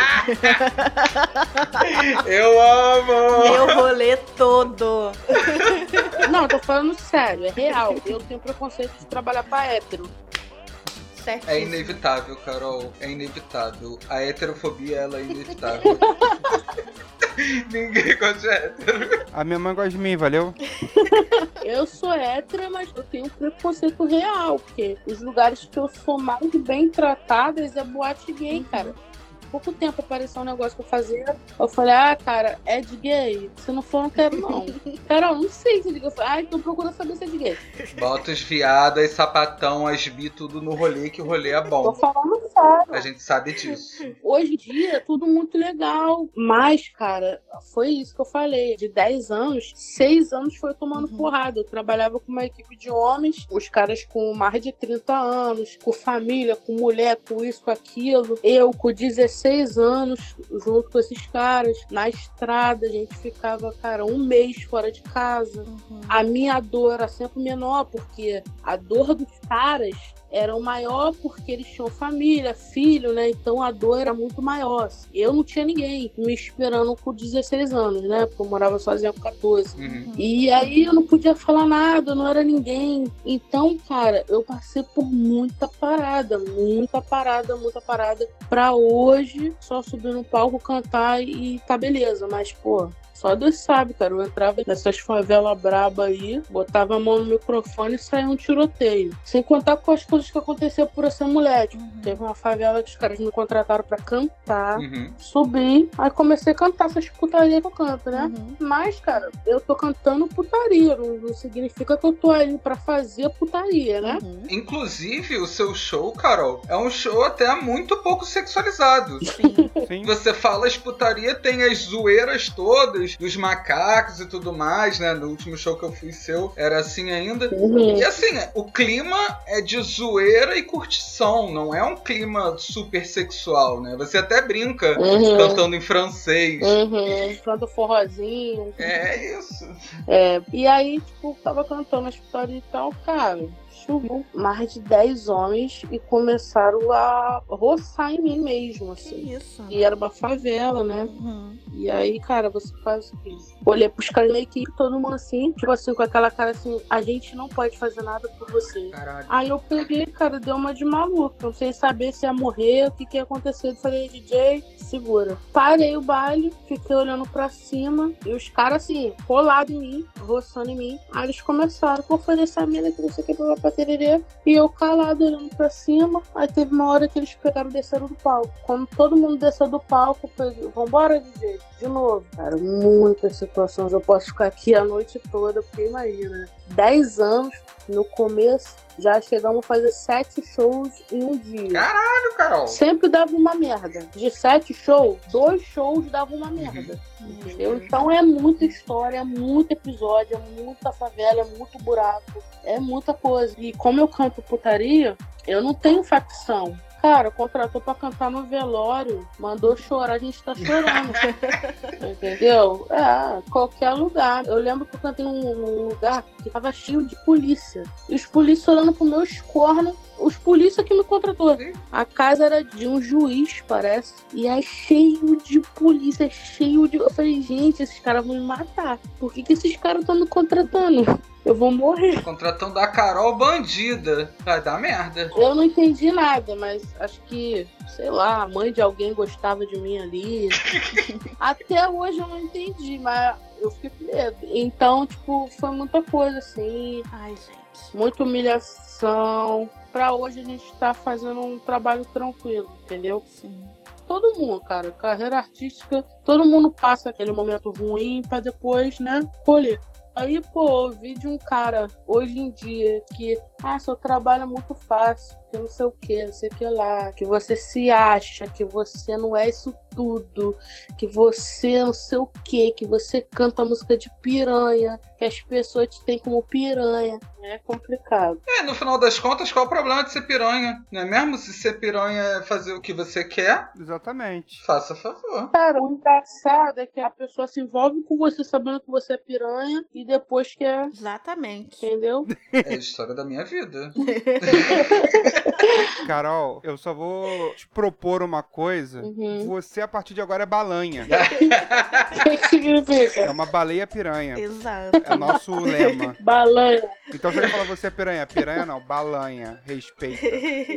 Eu amo! Meu rolê todo. Não, tô falando sério, é real. Eu tenho preconceito de trabalhar pra hétero. Certo. É inevitável, Carol. É inevitável. A heterofobia, ela é inevitável. Ninguém gosta de hétero. A minha mãe gosta de mim, valeu? Eu sou hétero, mas eu tenho um preconceito real, porque os lugares que eu sou mais bem tratada é boate gay, cara. Pouco tempo apareceu um negócio que eu fazia, eu falei, ah, cara, é de gay? Se não for, não quero, não. Carol, não sei se é de gay. Eu falei, ah, então procura saber se é de gay. Bota os viadas, sapatão, as bi, tudo no rolê, que o rolê é bom. Tô falando sério. A gente sabe disso. Hoje em dia, tudo muito legal. Mas, cara, foi isso que eu falei. De dez anos, seis anos foi tomando uhum. porrada. Eu trabalhava com uma equipe de homens, os caras com mais de trinta anos, com família, com mulher, com isso, com aquilo. Eu, com dezesseis anos, junto com esses caras, na estrada, a gente ficava, cara, um mês fora de casa. Uhum. A minha dor era sempre menor, porque a dor dos caras era maior porque eles tinham família, filho, né? Então a dor era muito maior. Eu não tinha ninguém me esperando com dezesseis anos, né? Porque eu morava sozinha com quatorze. Uhum. E aí eu não podia falar nada, eu não era ninguém. Então, cara, eu passei por muita parada, muita parada, muita parada pra hoje só subir no palco, cantar e tá beleza. Mas, pô... Só Deus sabe, cara. Eu entrava nessas favelas brabas aí, botava a mão no microfone e saía um tiroteio. Sem contar com as coisas que aconteciam por essa mulher. Tipo, uhum. Teve uma favela que os caras me contrataram pra cantar. Uhum. Subi, aí comecei a cantar essas putarias que eu canto, né? Uhum. Mas, cara, eu tô cantando putaria. Não, não significa que eu tô aí pra fazer putaria, né? Uhum. Inclusive, o seu show, Carol, é um show até muito pouco sexualizado. Sim. Sim. Você fala as putarias, tem as zoeiras todas, dos macacos e tudo mais, né? No último show que eu fui seu, era assim ainda. Uhum. E assim, o clima é de zoeira e curtição, não é um clima super sexual, né? Você até brinca uhum. cantando em francês. Uhum. Canta forrozinho. É isso. É. E aí, tipo, tava cantando a história e tal, cara. Chegou mais de dez homens e começaram a roçar em mim mesmo, assim. Isso. E era uma favela, né? Uhum. E aí, cara, você faz o quê? Olhei pros caras meio que todo mundo assim, tipo assim, com aquela cara assim, a gente não pode fazer nada por você. Caralho. Aí eu peguei, cara, deu uma de maluco. Não sei saber se ia morrer, o que, que ia acontecer. Eu falei, D J, segura. Parei o baile, fiquei olhando pra cima e os caras assim, colado em mim, roçando em mim. Aí eles começaram, pô, fazer essa merda que você quer pra tererê, e eu calado olhando pra cima. Aí teve uma hora que eles pegaram e desceram do palco. Quando todo mundo desceu do palco, eu peguei, vambora, D J, de novo. Cara, muitas situações, eu posso ficar aqui a noite toda, porque imagina, dez anos no começo, já chegamos a fazer sete shows em um dia. Caralho, Carol! Sempre dava uma merda. De sete shows, dois shows dava uma merda. Uhum. Entendeu? Então é muita história, é muito episódio, é muita favela, é muito buraco, é muita coisa. E como eu canto putaria, eu não tenho facção. Cara, contratou pra cantar no velório, mandou chorar, a gente tá chorando. Entendeu? É, qualquer lugar. Eu lembro que eu cantei num, num lugar que tava cheio de polícia. E os polícias olhando pro meu escorno, os polícias que me contratou. A casa era de um juiz, parece. E é cheio de polícia, cheio de... Eu falei, gente, esses caras vão me matar. Por que que esses caras estão me contratando? Eu vou morrer. Contratando a Carol Bandida. Vai dar merda. Eu não entendi nada, mas acho que, sei lá, a mãe de alguém gostava de mim ali. Até hoje eu não entendi, mas eu fiquei com medo. Então, tipo, foi muita coisa, assim. Ai, gente. Muita humilhação. Pra hoje a gente tá fazendo um trabalho tranquilo, entendeu? Sim. Todo mundo, cara, carreira artística, todo mundo passa aquele momento ruim pra depois, né, colher. Aí, pô, ouvi de um cara hoje em dia que, ah, seu trabalho é muito fácil, que não sei o que, não sei o que lá, que você se acha, que você não é isso tudo, que você não sei o que, que você canta música de piranha, que as pessoas te têm como piranha. É complicado. É, no final das contas, qual é o problema de ser piranha? Não é mesmo? Se ser piranha é fazer o que você quer? Exatamente. Faça favor. Cara, o engraçado é que a pessoa se envolve com você sabendo que você é piranha e depois quer... Exatamente. Entendeu? É a história da minha vida. Carol, eu só vou te propor uma coisa. Uhum. Você, a partir de agora, é balanha. O que que significa? É uma baleia piranha. Exato. É o nosso lema. Balanha. Então, eu falar você é piranha. Piranha não, balanha. Respeita.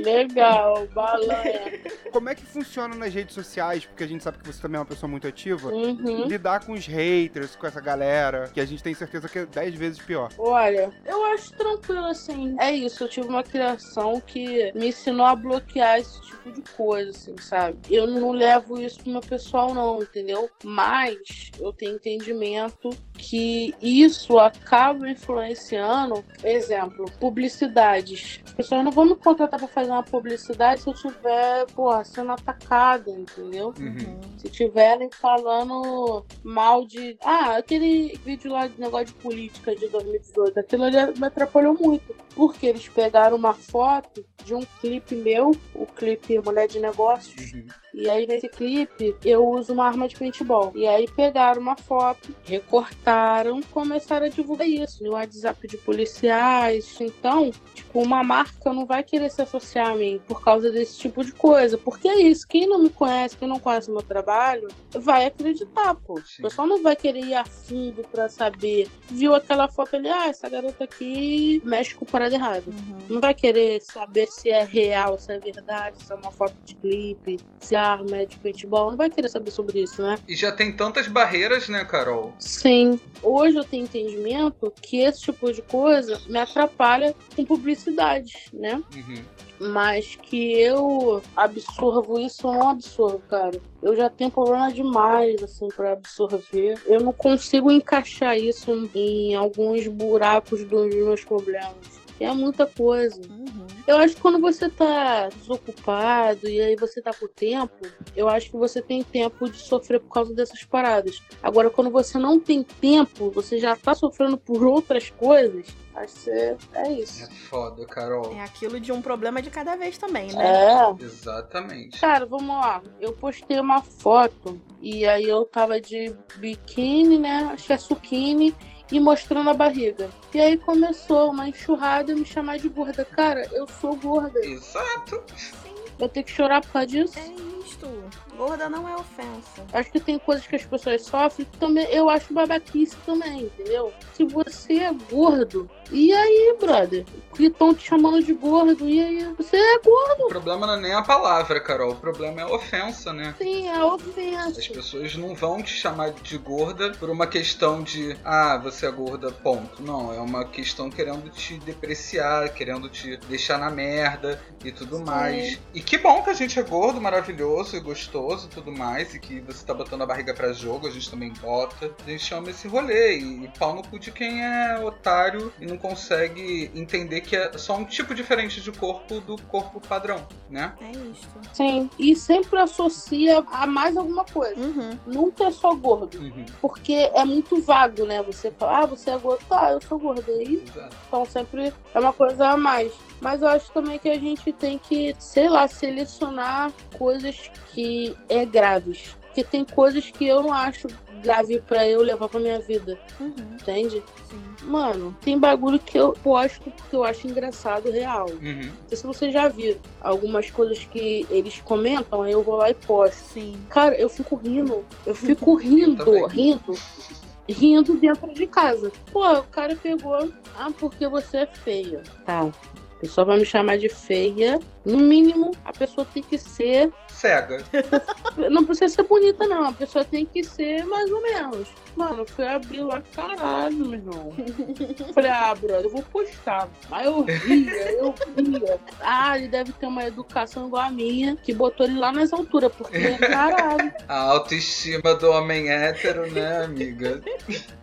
Legal, balanha. Como é que funciona nas redes sociais? Porque a gente sabe que você também é uma pessoa muito ativa. Uhum. Lidar com os haters, com essa galera, que a gente tem certeza que é dez vezes pior. Olha, eu acho tranquilo assim. É isso, eu tive uma criação que me ensinou a bloquear esse tipo de coisa, assim, sabe? Eu não levo isso pro meu pessoal não, entendeu? Mas eu tenho entendimento que isso acaba influenciando, exemplo, publicidades. As pessoas não vão me contratar pra fazer uma publicidade se eu tiver, porra, sendo atacada, entendeu? Uhum. Se tiverem falando mal de... Ah, aquele vídeo lá de negócio de política de dois mil e dezoito, aquilo ali me atrapalhou muito. Porque eles pegaram uma foto de um clipe meu, o clipe Mulher de Negócios, uhum. E aí nesse clipe eu uso uma arma de paintball. E aí pegaram uma foto, recortaram, começaram a divulgar isso no WhatsApp de policiais. Então, tipo, uma marca não vai querer se associar a mim por causa desse tipo de coisa. Porque é isso, quem não me conhece, quem não conhece o meu trabalho, vai acreditar, pô. Sim. O pessoal não vai querer ir a fundo pra saber. Viu aquela foto ali, ah, essa garota aqui mexe com parada errada. Uhum. Não vai querer saber se é real, se é verdade, se é uma foto de clipe, se é arma de futebol, não vai querer saber sobre isso, né? E já tem tantas barreiras, né, Carol? Sim. Hoje eu tenho entendimento que esse tipo de coisa me atrapalha com publicidade, né? Uhum. Mas que eu absorvo isso ou não absorvo, cara. Eu já tenho problema demais, assim, pra absorver. Eu não consigo encaixar isso em alguns buracos dos meus problemas. É muita coisa. Uhum. Eu acho que quando você tá desocupado e aí você tá com tempo, eu acho que você tem tempo de sofrer por causa dessas paradas. Agora, quando você não tem tempo, você já tá sofrendo por outras coisas, acho que você... é isso. É foda, Carol. É aquilo de um problema de cada vez também, né? É. Exatamente. Cara, vamos lá. Eu postei uma foto e aí eu tava de biquíni, né? Acho que é suquíni. E mostrando a barriga. E aí começou uma enxurrada me chamar de gorda. Cara, eu sou gorda. Exato. Sim. Eu tenho que chorar por causa disso? É isto. Gorda não é ofensa. Acho que tem coisas que as pessoas sofrem que também eu acho babaquice também, entendeu? Se você é gordo, e aí, brother? Que estão te chamando de gordo, e aí? Você é gordo. O problema não é nem a palavra, Carol. O problema é a ofensa, né? Sim, é a ofensa. As pessoas não vão te chamar de gorda por uma questão de, ah, você é gorda, ponto. Não, é uma questão querendo te depreciar, querendo te deixar na merda e tudo Sim. mais. E que bom que a gente é gordo, maravilhoso e gostoso e tudo mais, e que você tá botando a barriga pra jogo, a gente também bota. A gente chama esse rolê, e, e pau no cu de quem é otário e não consegue entender que é só um tipo diferente de corpo do corpo padrão, né? É isso. Sim. E sempre associa a mais alguma coisa. Uhum. Nunca é só gordo. Uhum. Porque é muito vago, né? Você fala, ah, você é gordo, tá, eu sou gordo. E... então sempre é uma coisa a mais. Mas eu acho também que a gente tem que, sei lá, selecionar coisas que é graves. Porque tem coisas que eu não acho grave pra eu levar pra minha vida. Uhum. Entende? Sim. Mano, tem bagulho que eu posto porque eu acho engraçado, real. Uhum. Não sei se você já viu algumas coisas que eles comentam, aí eu vou lá e posto. Sim. Cara, eu fico rindo. Eu fico rindo, eu rindo. rindo dentro de casa. Pô, o cara pegou, ah, porque você é feia. Tá, a pessoa vai me chamar de feia. No mínimo, a pessoa tem que ser... cega. Não precisa ser bonita, não. A pessoa tem que ser mais ou menos. Mano, eu fui abrir lá, caralho, meu irmão. Falei, ah, brother, eu vou postar. Aí eu ria, eu ria. Ah, ele deve ter uma educação igual a minha, que botou ele lá nas alturas, porque, caralho. A autoestima do homem hétero, né, amiga?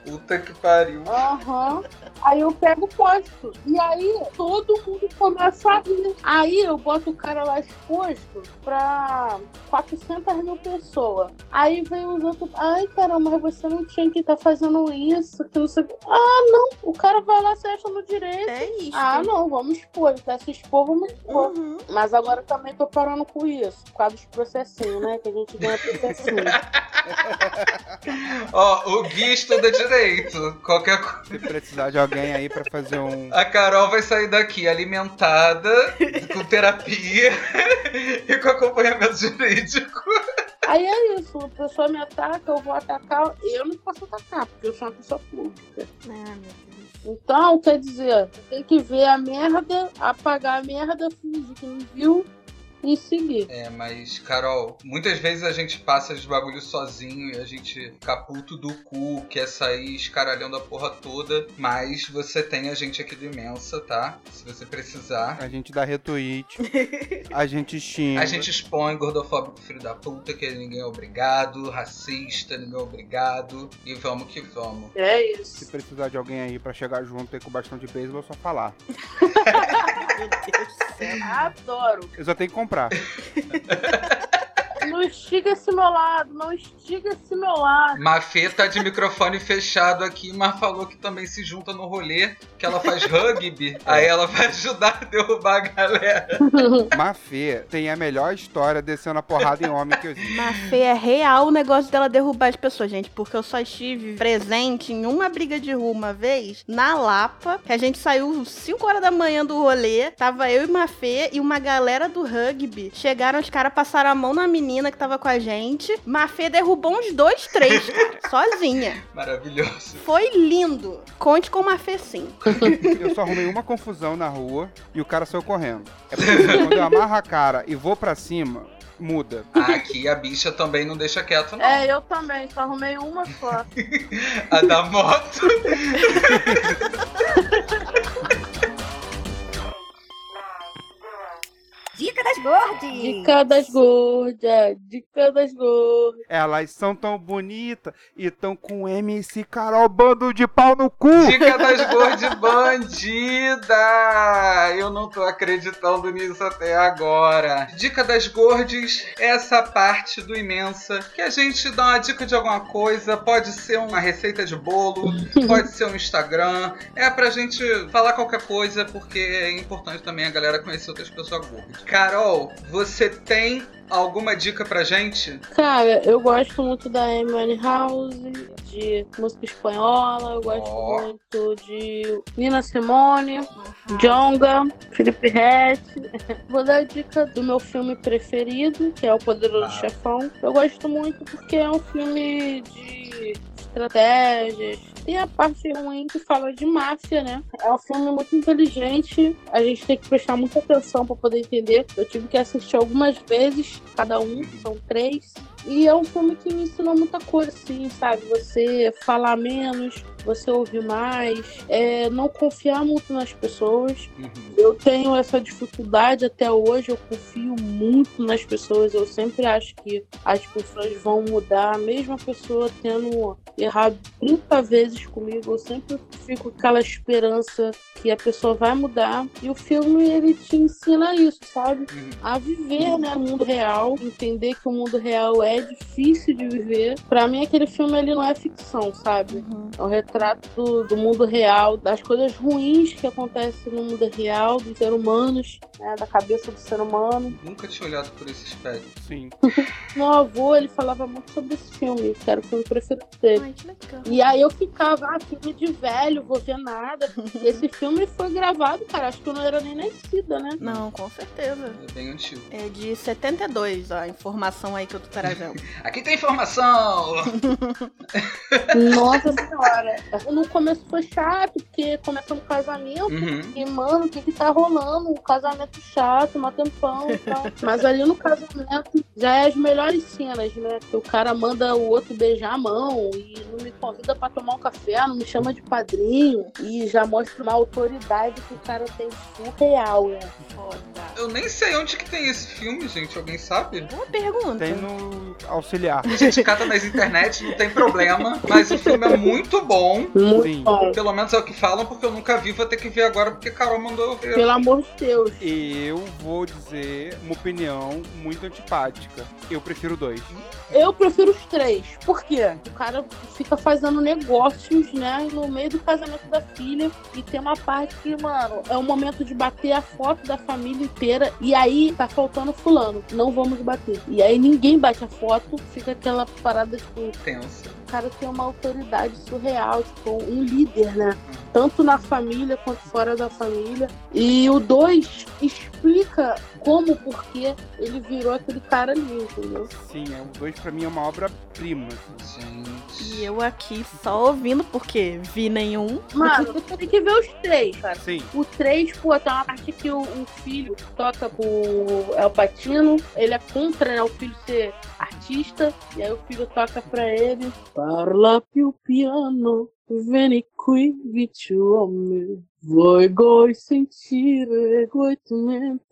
Puta que pariu. Aham. Uhum. Aí eu pego o posto. E aí, todo mundo começa a rir. Aí eu boto o cara lá exposto pra quatrocentas mil pessoas. Aí vem os outros, ai, Carol, mas você não tinha que estar tá fazendo isso, que não sei o que. Ah, não, o cara vai lá, se acha no direito. É isso. Ah, não, vamos expor, tá? Se expor, vamos expor. Uhum. Mas agora também tô parando com isso, por causa dos processinhos, né, que a gente ganha processinho. Ó, oh, o Gui estuda direito, qualquer coisa. Se precisar de alguém aí pra fazer um... A Carol vai sair daqui alimentada, com terapia e com acompanhamento jurídico. Aí é isso, a pessoa me ataca, eu vou atacar, eu não posso atacar, porque eu sou uma pessoa pública. Ah, meu Deus. Então, quer dizer, tem que ver a merda, apagar a merda, fingir que não viu e seguir. É, mas, Carol, muitas vezes a gente passa de bagulho sozinho e a gente fica puto do cu, quer sair escaralhando a porra toda, mas você tem a gente aqui do Imensa, tá? Se você precisar. A gente dá retweet, a gente xinga. A gente expõe gordofóbico filho da puta, que ninguém é obrigado, racista, ninguém é obrigado, e vamos que vamos. É isso. Se precisar de alguém aí pra chegar junto aí com o bastão de beisebol, é só falar. Meu Deus do céu. Adoro. Eu só tenho que comprar. Não estiga esse meu lado, não estiga esse meu lado. Mafê tá de microfone fechado aqui, mas falou que também se junta no rolê, que ela faz rugby, aí ela vai ajudar a derrubar a galera. Mafê tem a melhor história descendo a porrada em homem que eu vi. Mafê é real o negócio dela derrubar as pessoas, gente, porque eu só estive presente em uma briga de rua uma vez, na Lapa, que a gente saiu cinco horas da manhã do rolê, tava eu e Mafê e uma galera do rugby. Chegaram, os caras passaram a mão na menina que tava com a gente. Mafê derrubou uns dois, três, cara, sozinha. Maravilhoso. Foi lindo. Conte com Mafê, sim. Eu só arrumei uma confusão na rua e o cara saiu correndo. É porque quando eu amarro a cara e vou pra cima, muda. Aqui a bicha também não deixa quieto, não. É, eu também. Só arrumei uma só. A da moto. Dica das gordas! Dica das gordas! Dica das gordas! Elas são tão bonitas e tão com M C Carol, bando de pau no cu! Dica das gordas, bandida! Eu não tô acreditando nisso até agora. Dica das gordas, essa parte do Imensa, que a gente dá uma dica de alguma coisa, pode ser uma receita de bolo, pode ser um Instagram, é pra gente falar qualquer coisa, porque é importante também a galera conhecer outras pessoas gordas. Carol, você tem alguma dica pra gente? Cara, eu gosto muito da Amy Winehouse, de música espanhola, eu gosto oh. muito de Nina Simone, uhum. Djonga, Felipe Ret. Vou dar a dica do meu filme preferido, que é O Poderoso ah. Chefão. Eu gosto muito porque é um filme de estratégias. Tem a parte ruim que fala de máfia, né? É um filme muito inteligente, a gente tem que prestar muita atenção pra poder entender. Eu tive que assistir algumas vezes, cada um, são três. E é um filme que me ensinou muita coisa, assim, sabe? Você falar menos, você ouvir mais, é, não confiar muito nas pessoas. Uhum. Eu tenho essa dificuldade até hoje, eu confio muito nas pessoas, eu sempre acho que as pessoas vão mudar, mesmo a pessoa tendo errado trinta vezes comigo, eu sempre fico com aquela esperança que a pessoa vai mudar. E o filme, ele te ensina isso, sabe? Uhum. A viver, né, o mundo real, entender que o mundo real é difícil de viver. Pra mim, aquele filme, ele não é ficção, sabe? Uhum. É um retrato do, do mundo real, das coisas ruins que acontecem no mundo real, dos seres humanos, né, da cabeça do ser humano. Nunca tinha olhado por esse espelho. Sim. Meu avô, ele falava muito sobre esse filme, que era o filme preferido dele. Ai, que legal. E aí eu ficava, ah, filme de velho, vou ver nada. Esse filme foi gravado, cara, acho que eu não era nem nascida, né? Não, com certeza. É bem antigo. É de setenta e dois, ó, a informação aí que eu tô trazendo. Aqui tem informação! Nossa senhora! No começo foi chato, porque começou um casamento, uhum. e mano, o que que tá rolando? Um casamento chato, mó tempão e tal. Mas ali no casamento já é as melhores cenas, né? Que o cara manda o outro beijar a mão e não me convida pra tomar um café, não me chama de padrinho. E já mostra uma autoridade que o cara tem surreal, né? Eu nem sei onde que tem esse filme, gente. Alguém sabe? Boa pergunta. Tem no Auxiliar. A gente cata nas internet, não tem problema. Mas o filme é muito bom. Muito bom. Pelo menos é o que falam, porque eu nunca vi. Vou ter que ver agora, porque Carol mandou eu ver. Pelo amor de Deus. Eu vou dizer uma opinião muito antipática. Eu prefiro dois. Eu prefiro os três. Por quê? O cara fica fazendo negócios, né? No meio do casamento da filha. E tem uma parte que, mano, é o momento de bater a foto da família inteira. E aí tá faltando fulano. Não vamos bater. E aí ninguém bate a foto. Fica aquela parada, tipo... tensa. O cara tem uma autoridade surreal. Tipo, um líder, né? Hum. Tanto na família quanto fora da família. E o dois explica como, por que ele virou aquele cara ali, entendeu? Sim, é o dois pra mim é uma obra-prima. Gente. E eu aqui só ouvindo, porque vi nenhum. Mano, tem que ver os três, cara. Sim. O três, pô, tem uma parte que o, o filho toca pro El Patino. Ele é contra, né, o filho ser artista. E aí o filho toca pra ele. Parla più piano, veni qui vicino me. Voi goi sentire egoitamente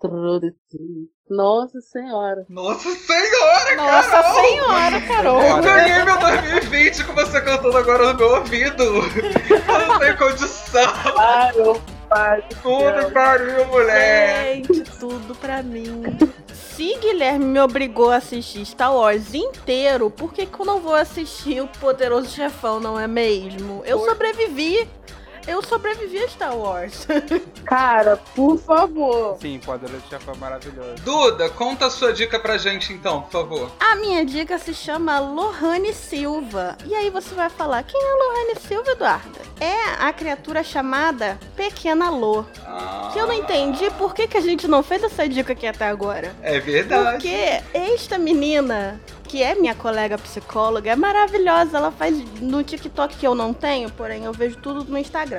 tra de ti. Nossa senhora. Nossa senhora, Carol! Nossa senhora, Carol! Eu ganhei meu dois mil e vinte com você cantando agora no meu ouvido. Eu não tenho condição. Claro, pai. Tudo pra mim, mulher. Gente, tudo pra mim. Se Guilherme me obrigou a assistir Star Wars inteiro, por que que eu não vou assistir O Poderoso Chefão, não é mesmo? Eu Por... sobrevivi. Eu sobrevivi a Star Wars. Cara, por favor. Sim, Poderoso Chefão maravilhoso. Duda, conta a sua dica pra gente então, por favor. A minha dica se chama Lohane Silva. E aí você vai falar, quem é Lohane Silva, Eduarda? É a criatura chamada Pequena Loh. Ah. Que eu não entendi por que que a gente não fez essa dica aqui até agora. É verdade. Porque esta menina... que é minha colega psicóloga, é maravilhosa. Ela faz no TikTok, que eu não tenho, porém eu vejo tudo no Instagram.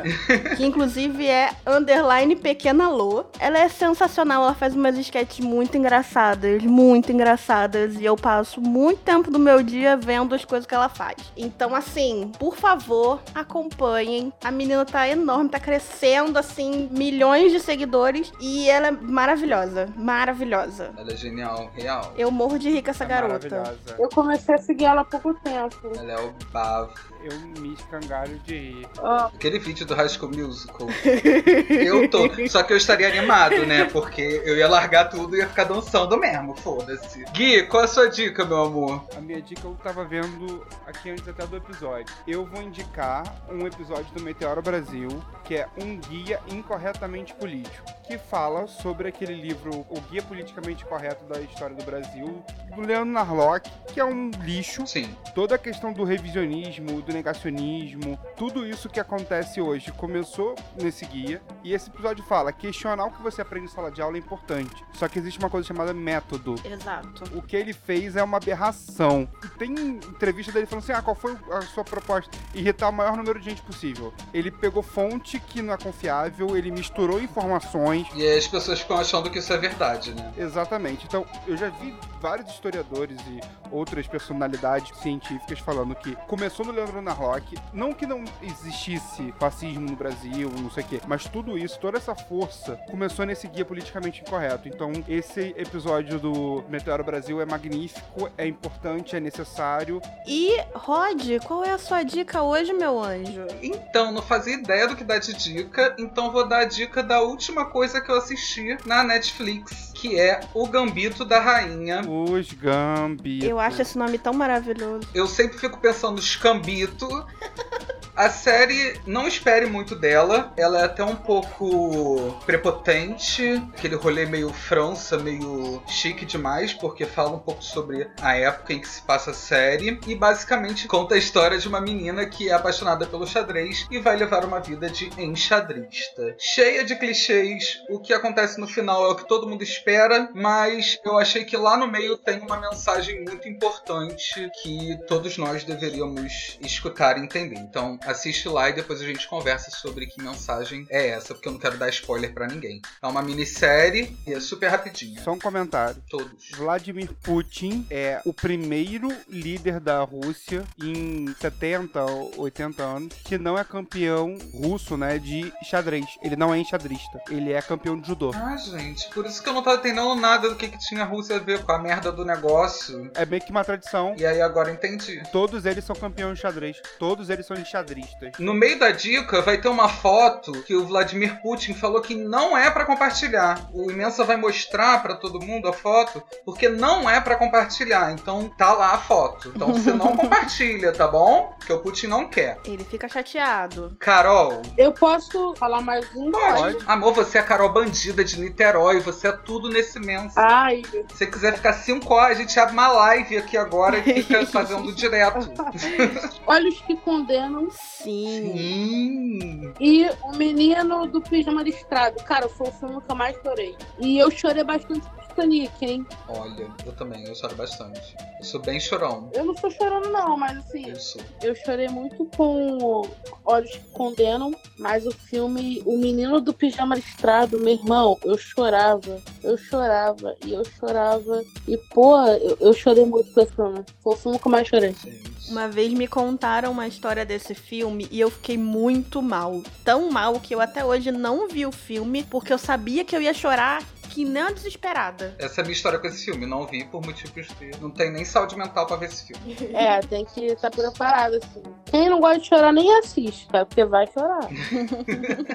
Que inclusive é underline Pequena Loh. Ela é sensacional, ela faz umas sketches muito engraçadas, muito engraçadas. E eu passo muito tempo do meu dia vendo as coisas que ela faz. Então assim, por favor, acompanhem. A menina tá enorme, tá crescendo assim, milhões de seguidores. E ela é maravilhosa, maravilhosa. Ela é genial, real. Eu morro de rir com essa é garota. Eu comecei a seguir ela há pouco tempo. Ela é o bafo. Eu me escangalho de rir. Oh. Aquele vídeo do High School Musical. Eu tô. Só que eu estaria animado, né? Porque eu ia largar tudo e ia ficar dançando mesmo. Foda-se. Gui, qual é a sua dica, meu amor? A minha dica eu tava vendo aqui antes até do episódio. Eu vou indicar um episódio do Meteoro Brasil, que é um guia incorretamente político, que fala sobre aquele livro O Guia Politicamente Correto da História do Brasil, do Leandro Narloch, que é um lixo. Sim. Toda a questão do revisionismo, do negacionismo, tudo isso que acontece hoje começou nesse guia. E esse episódio fala, questionar o que você aprende em sala de aula é importante, só que existe uma coisa chamada método. Exato. O que ele fez é uma aberração. E tem entrevista dele falando assim, ah, qual foi a sua proposta? Irritar o maior número de gente possível. Ele pegou fonte que não é confiável, ele misturou informações. E as pessoas ficam achando que isso é verdade, né? Exatamente. Então, eu já vi vários historiadores e outras personalidades científicas falando que começou no Leandro Narloch, não que não existisse fascismo no Brasil, não sei o quê, mas tudo isso, toda essa força, começou nesse guia politicamente incorreto. Então, esse episódio do Meteoro Brasil é magnífico, é importante, é necessário. E, Rod, qual é a sua dica hoje, meu anjo? Então, não fazia ideia do que dar de dica, então vou dar a dica da última coisa que eu assisti na Netflix, que é O Gambito da Rainha. Os Gambitos. Eu acho esse nome tão maravilhoso. Eu sempre fico pensando, Escambito. A série, não espere muito dela. Ela é até um pouco prepotente. Aquele rolê meio França, meio chique demais, porque fala um pouco sobre a época em que se passa a série. E basicamente conta a história de uma menina que é apaixonada pelo xadrez e vai levar uma vida de enxadrista. Cheia de clichês. O que acontece no final é o que todo mundo espera, mas eu achei que lá no meio tem uma mensagem muito importante que todos nós deveríamos escutar e entender. Então assiste lá e depois a gente conversa sobre que mensagem é essa, porque eu não quero dar spoiler pra ninguém. É uma minissérie e é super rapidinha. Só um comentário. Todos. Vladimir Putin é o primeiro líder da Rússia em setenta, oitenta anos que não é campeão russo, né, de xadrez. Ele não é enxadrista. Ele é campeão de judô. Ah, gente, por isso que eu não tava entendendo nada do que, que tinha a Rússia a ver com a merda do negócio. É meio que uma tradição. E aí agora entendi. Todos eles são campeões de xadrez. Todos eles são enxadristas. No meio da dica vai ter uma foto que o Vladimir Putin falou que não é pra compartilhar. O Imensa vai mostrar pra todo mundo a foto, porque não é pra compartilhar. Então tá lá a foto. Então você não compartilha, tá bom? Porque o Putin não quer. Ele fica chateado. Carol. Eu posso falar mais um? Pode. Pode. Amor, você é a Carol Bandida de Niterói. Você é tudo nesse Imensa. Ai. Se você quiser ficar cinco horas, a gente abre uma live aqui agora e fica fazendo direto. Olhos que Condenam. Sim. Sim. E O Menino do Pijama Listrado. Cara, foi o filme que eu mais chorei. E eu chorei bastante com Titanic, hein? Olha, eu também, eu choro bastante. Eu sou bem chorão. Eu não sou chorando não, mas assim... Eu sou. Eu chorei muito com Olhos que Condenam, mas o filme O Menino do Pijama Listrado, meu irmão, eu chorava, eu chorava, e eu chorava. E, pô, eu, eu chorei muito com esse filme. Foi o filme que eu mais chorei. Sim. Uma vez me contaram uma história desse filme e eu fiquei muito mal. Tão mal que eu até hoje não vi o filme, porque eu sabia que eu ia chorar que não desesperada. Essa é a minha história com esse filme. Não vi por motivos de... Não tem nem saúde mental pra ver esse filme. É, tem que estar preparado, assim. Quem não gosta de chorar nem assiste, tá? Porque vai chorar.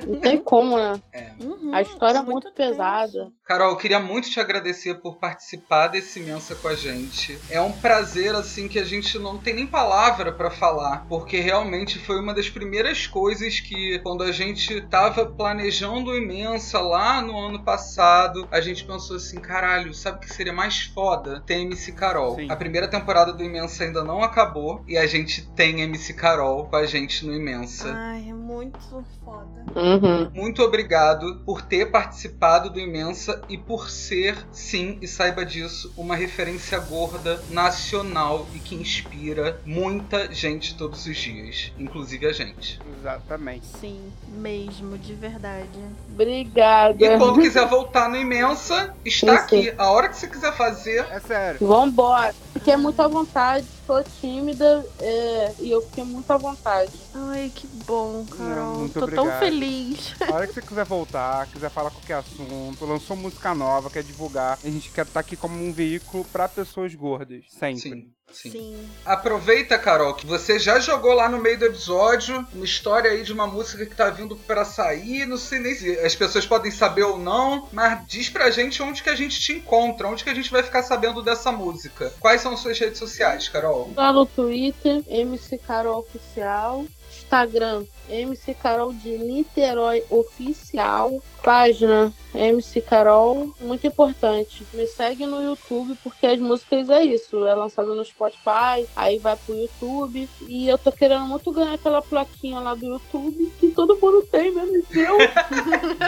Não tem como, né? É. Uhum, a história é muito, muito pesada. Carol, eu queria muito te agradecer por participar desse Imensa com a gente. É um prazer, assim, que a gente não tem nem palavra pra falar, porque realmente foi uma das primeiras coisas que, quando a gente tava planejando o Imensa lá no ano passado, a gente pensou assim, caralho, sabe o que seria mais foda? Tem M C Carol. Sim. A primeira temporada do Imensa ainda não acabou e a gente tem M C Carol com a gente no Imensa. Ai, é muito foda. Uhum. Muito obrigado por ter participado do Imensa e por ser, sim, e saiba disso, uma referência gorda nacional e que inspira muita gente todos os dias, inclusive a gente. Exatamente. Sim, mesmo, de verdade. Obrigada. E quando quiser voltar no Imensa, Imensa, está Isso. aqui. A hora que você quiser fazer. É sério. Vambora. Fiquei muito à vontade. Sou tímida é, e eu fiquei muito à vontade. Ai, que bom, Carol. Não, muito Tô obrigado. Tão feliz. A hora que você quiser voltar, quiser falar qualquer assunto, lançou música nova, quer divulgar, a gente quer estar aqui como um veículo para pessoas gordas. Sempre. Sim. Sim. Sim. Aproveita, Carol, que você já jogou lá no meio do episódio uma história aí de uma música que tá vindo pra sair, não sei nem se as pessoas podem saber ou não, mas diz pra gente onde que a gente te encontra, onde que a gente vai ficar sabendo dessa música. Quais são suas redes sociais, Carol? Lá no Twitter, M C Carol Oficial, Instagram, M C Carol de Niterói Oficial, página M C Carol, muito importante. Me segue no YouTube, porque as músicas é isso, é lançado no Spotify, aí vai pro YouTube, e eu tô querendo muito ganhar aquela plaquinha lá do YouTube, que todo mundo tem, mesmo eu.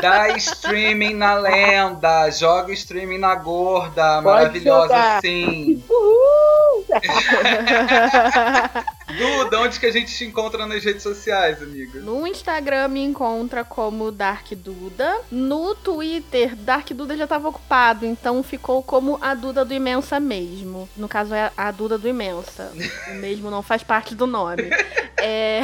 Dá streaming na lenda, joga streaming na gorda, pode maravilhosa jogar. Sim. Uhul! Duda, onde que a gente te encontra nas redes sociais, amiga? No Instagram me encontra como Dark Duda. No Twitter, Dark Duda já estava ocupado, então ficou como a Duda do Imensa mesmo. No caso, é a Duda do Imensa. O mesmo não faz parte do nome. É...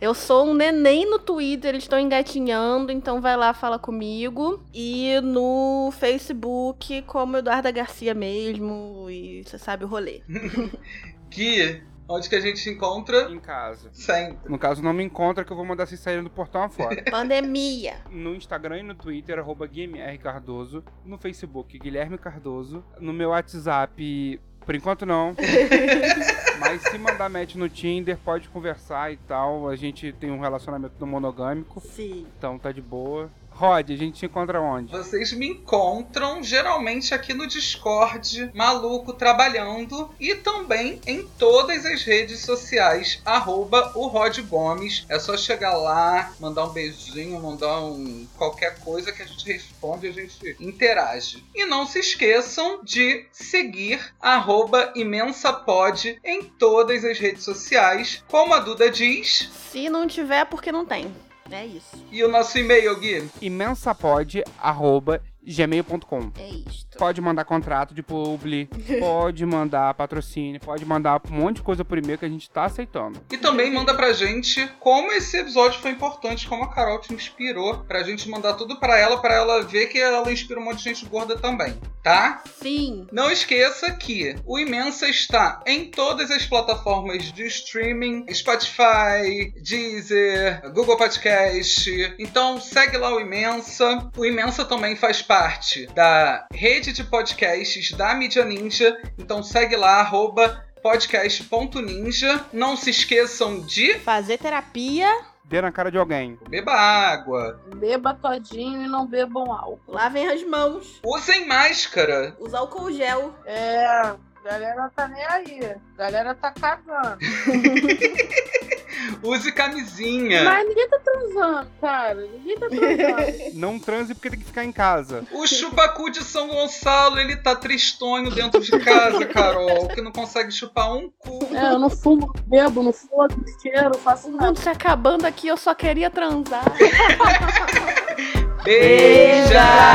Eu sou um neném no Twitter, estou engatinhando, então vai lá, fala comigo. E no Facebook, como Eduarda Garcia mesmo, e você sabe o rolê. Que... Onde que a gente se encontra? Em casa. Sempre. No caso, não me encontra, que eu vou mandar vocês saírem do portão afora. Pandemia. No Instagram e no Twitter, arroba Guilherme Cardoso. No Facebook, Guilherme Cardoso. No meu WhatsApp, por enquanto não. Mas Mas se mandar match no Tinder, pode conversar e tal. A gente tem um relacionamento não monogâmico. Sim. Então tá de boa. Rod, a gente se encontra onde? Vocês me encontram geralmente aqui no Discord, maluco trabalhando, e também em todas as redes sociais, arroba o Rod Gomes. É só chegar lá, mandar um beijinho, mandar um qualquer coisa que a gente responde, a gente interage. E não se esqueçam de seguir arroba imensapod em todas as redes sociais, como a Duda diz. Se não tiver, porque não tem. É isso. E o nosso e-mail, Gui? imensapod arroba gmail ponto com. É isto. Pode mandar contrato de publi, pode mandar patrocínio, pode mandar um monte de coisa por e-mail que a gente tá aceitando. E também manda pra gente como esse episódio foi importante, como a Carol te inspirou, pra gente mandar tudo pra ela, pra ela ver que ela inspira um monte de gente gorda também, tá? Sim. Não esqueça que o Imensa está em todas as plataformas de streaming, Spotify, Deezer, Google Podcast. Então segue lá o Imensa. O Imensa também faz parte parte da rede de podcasts da Mídia Ninja, então segue lá, arroba podcast ponto ninja. Não se esqueçam de fazer terapia. Dê na cara de alguém. Beba água. Beba todinho e não bebam álcool. Lavem as mãos. Usem máscara. Usa álcool gel. É, galera tá nem aí. Galera tá cagando. Use camisinha. Mas ninguém tá transando, cara. Ninguém tá transando. Não transe porque tem que ficar em casa. O chupacu de São Gonçalo, ele tá tristonho dentro de casa, Carol, que não consegue chupar um cu. É, eu não fumo, bebo, não fodo, cheiro, faço nada. O mundo tá acabando aqui, eu só queria transar. Beija!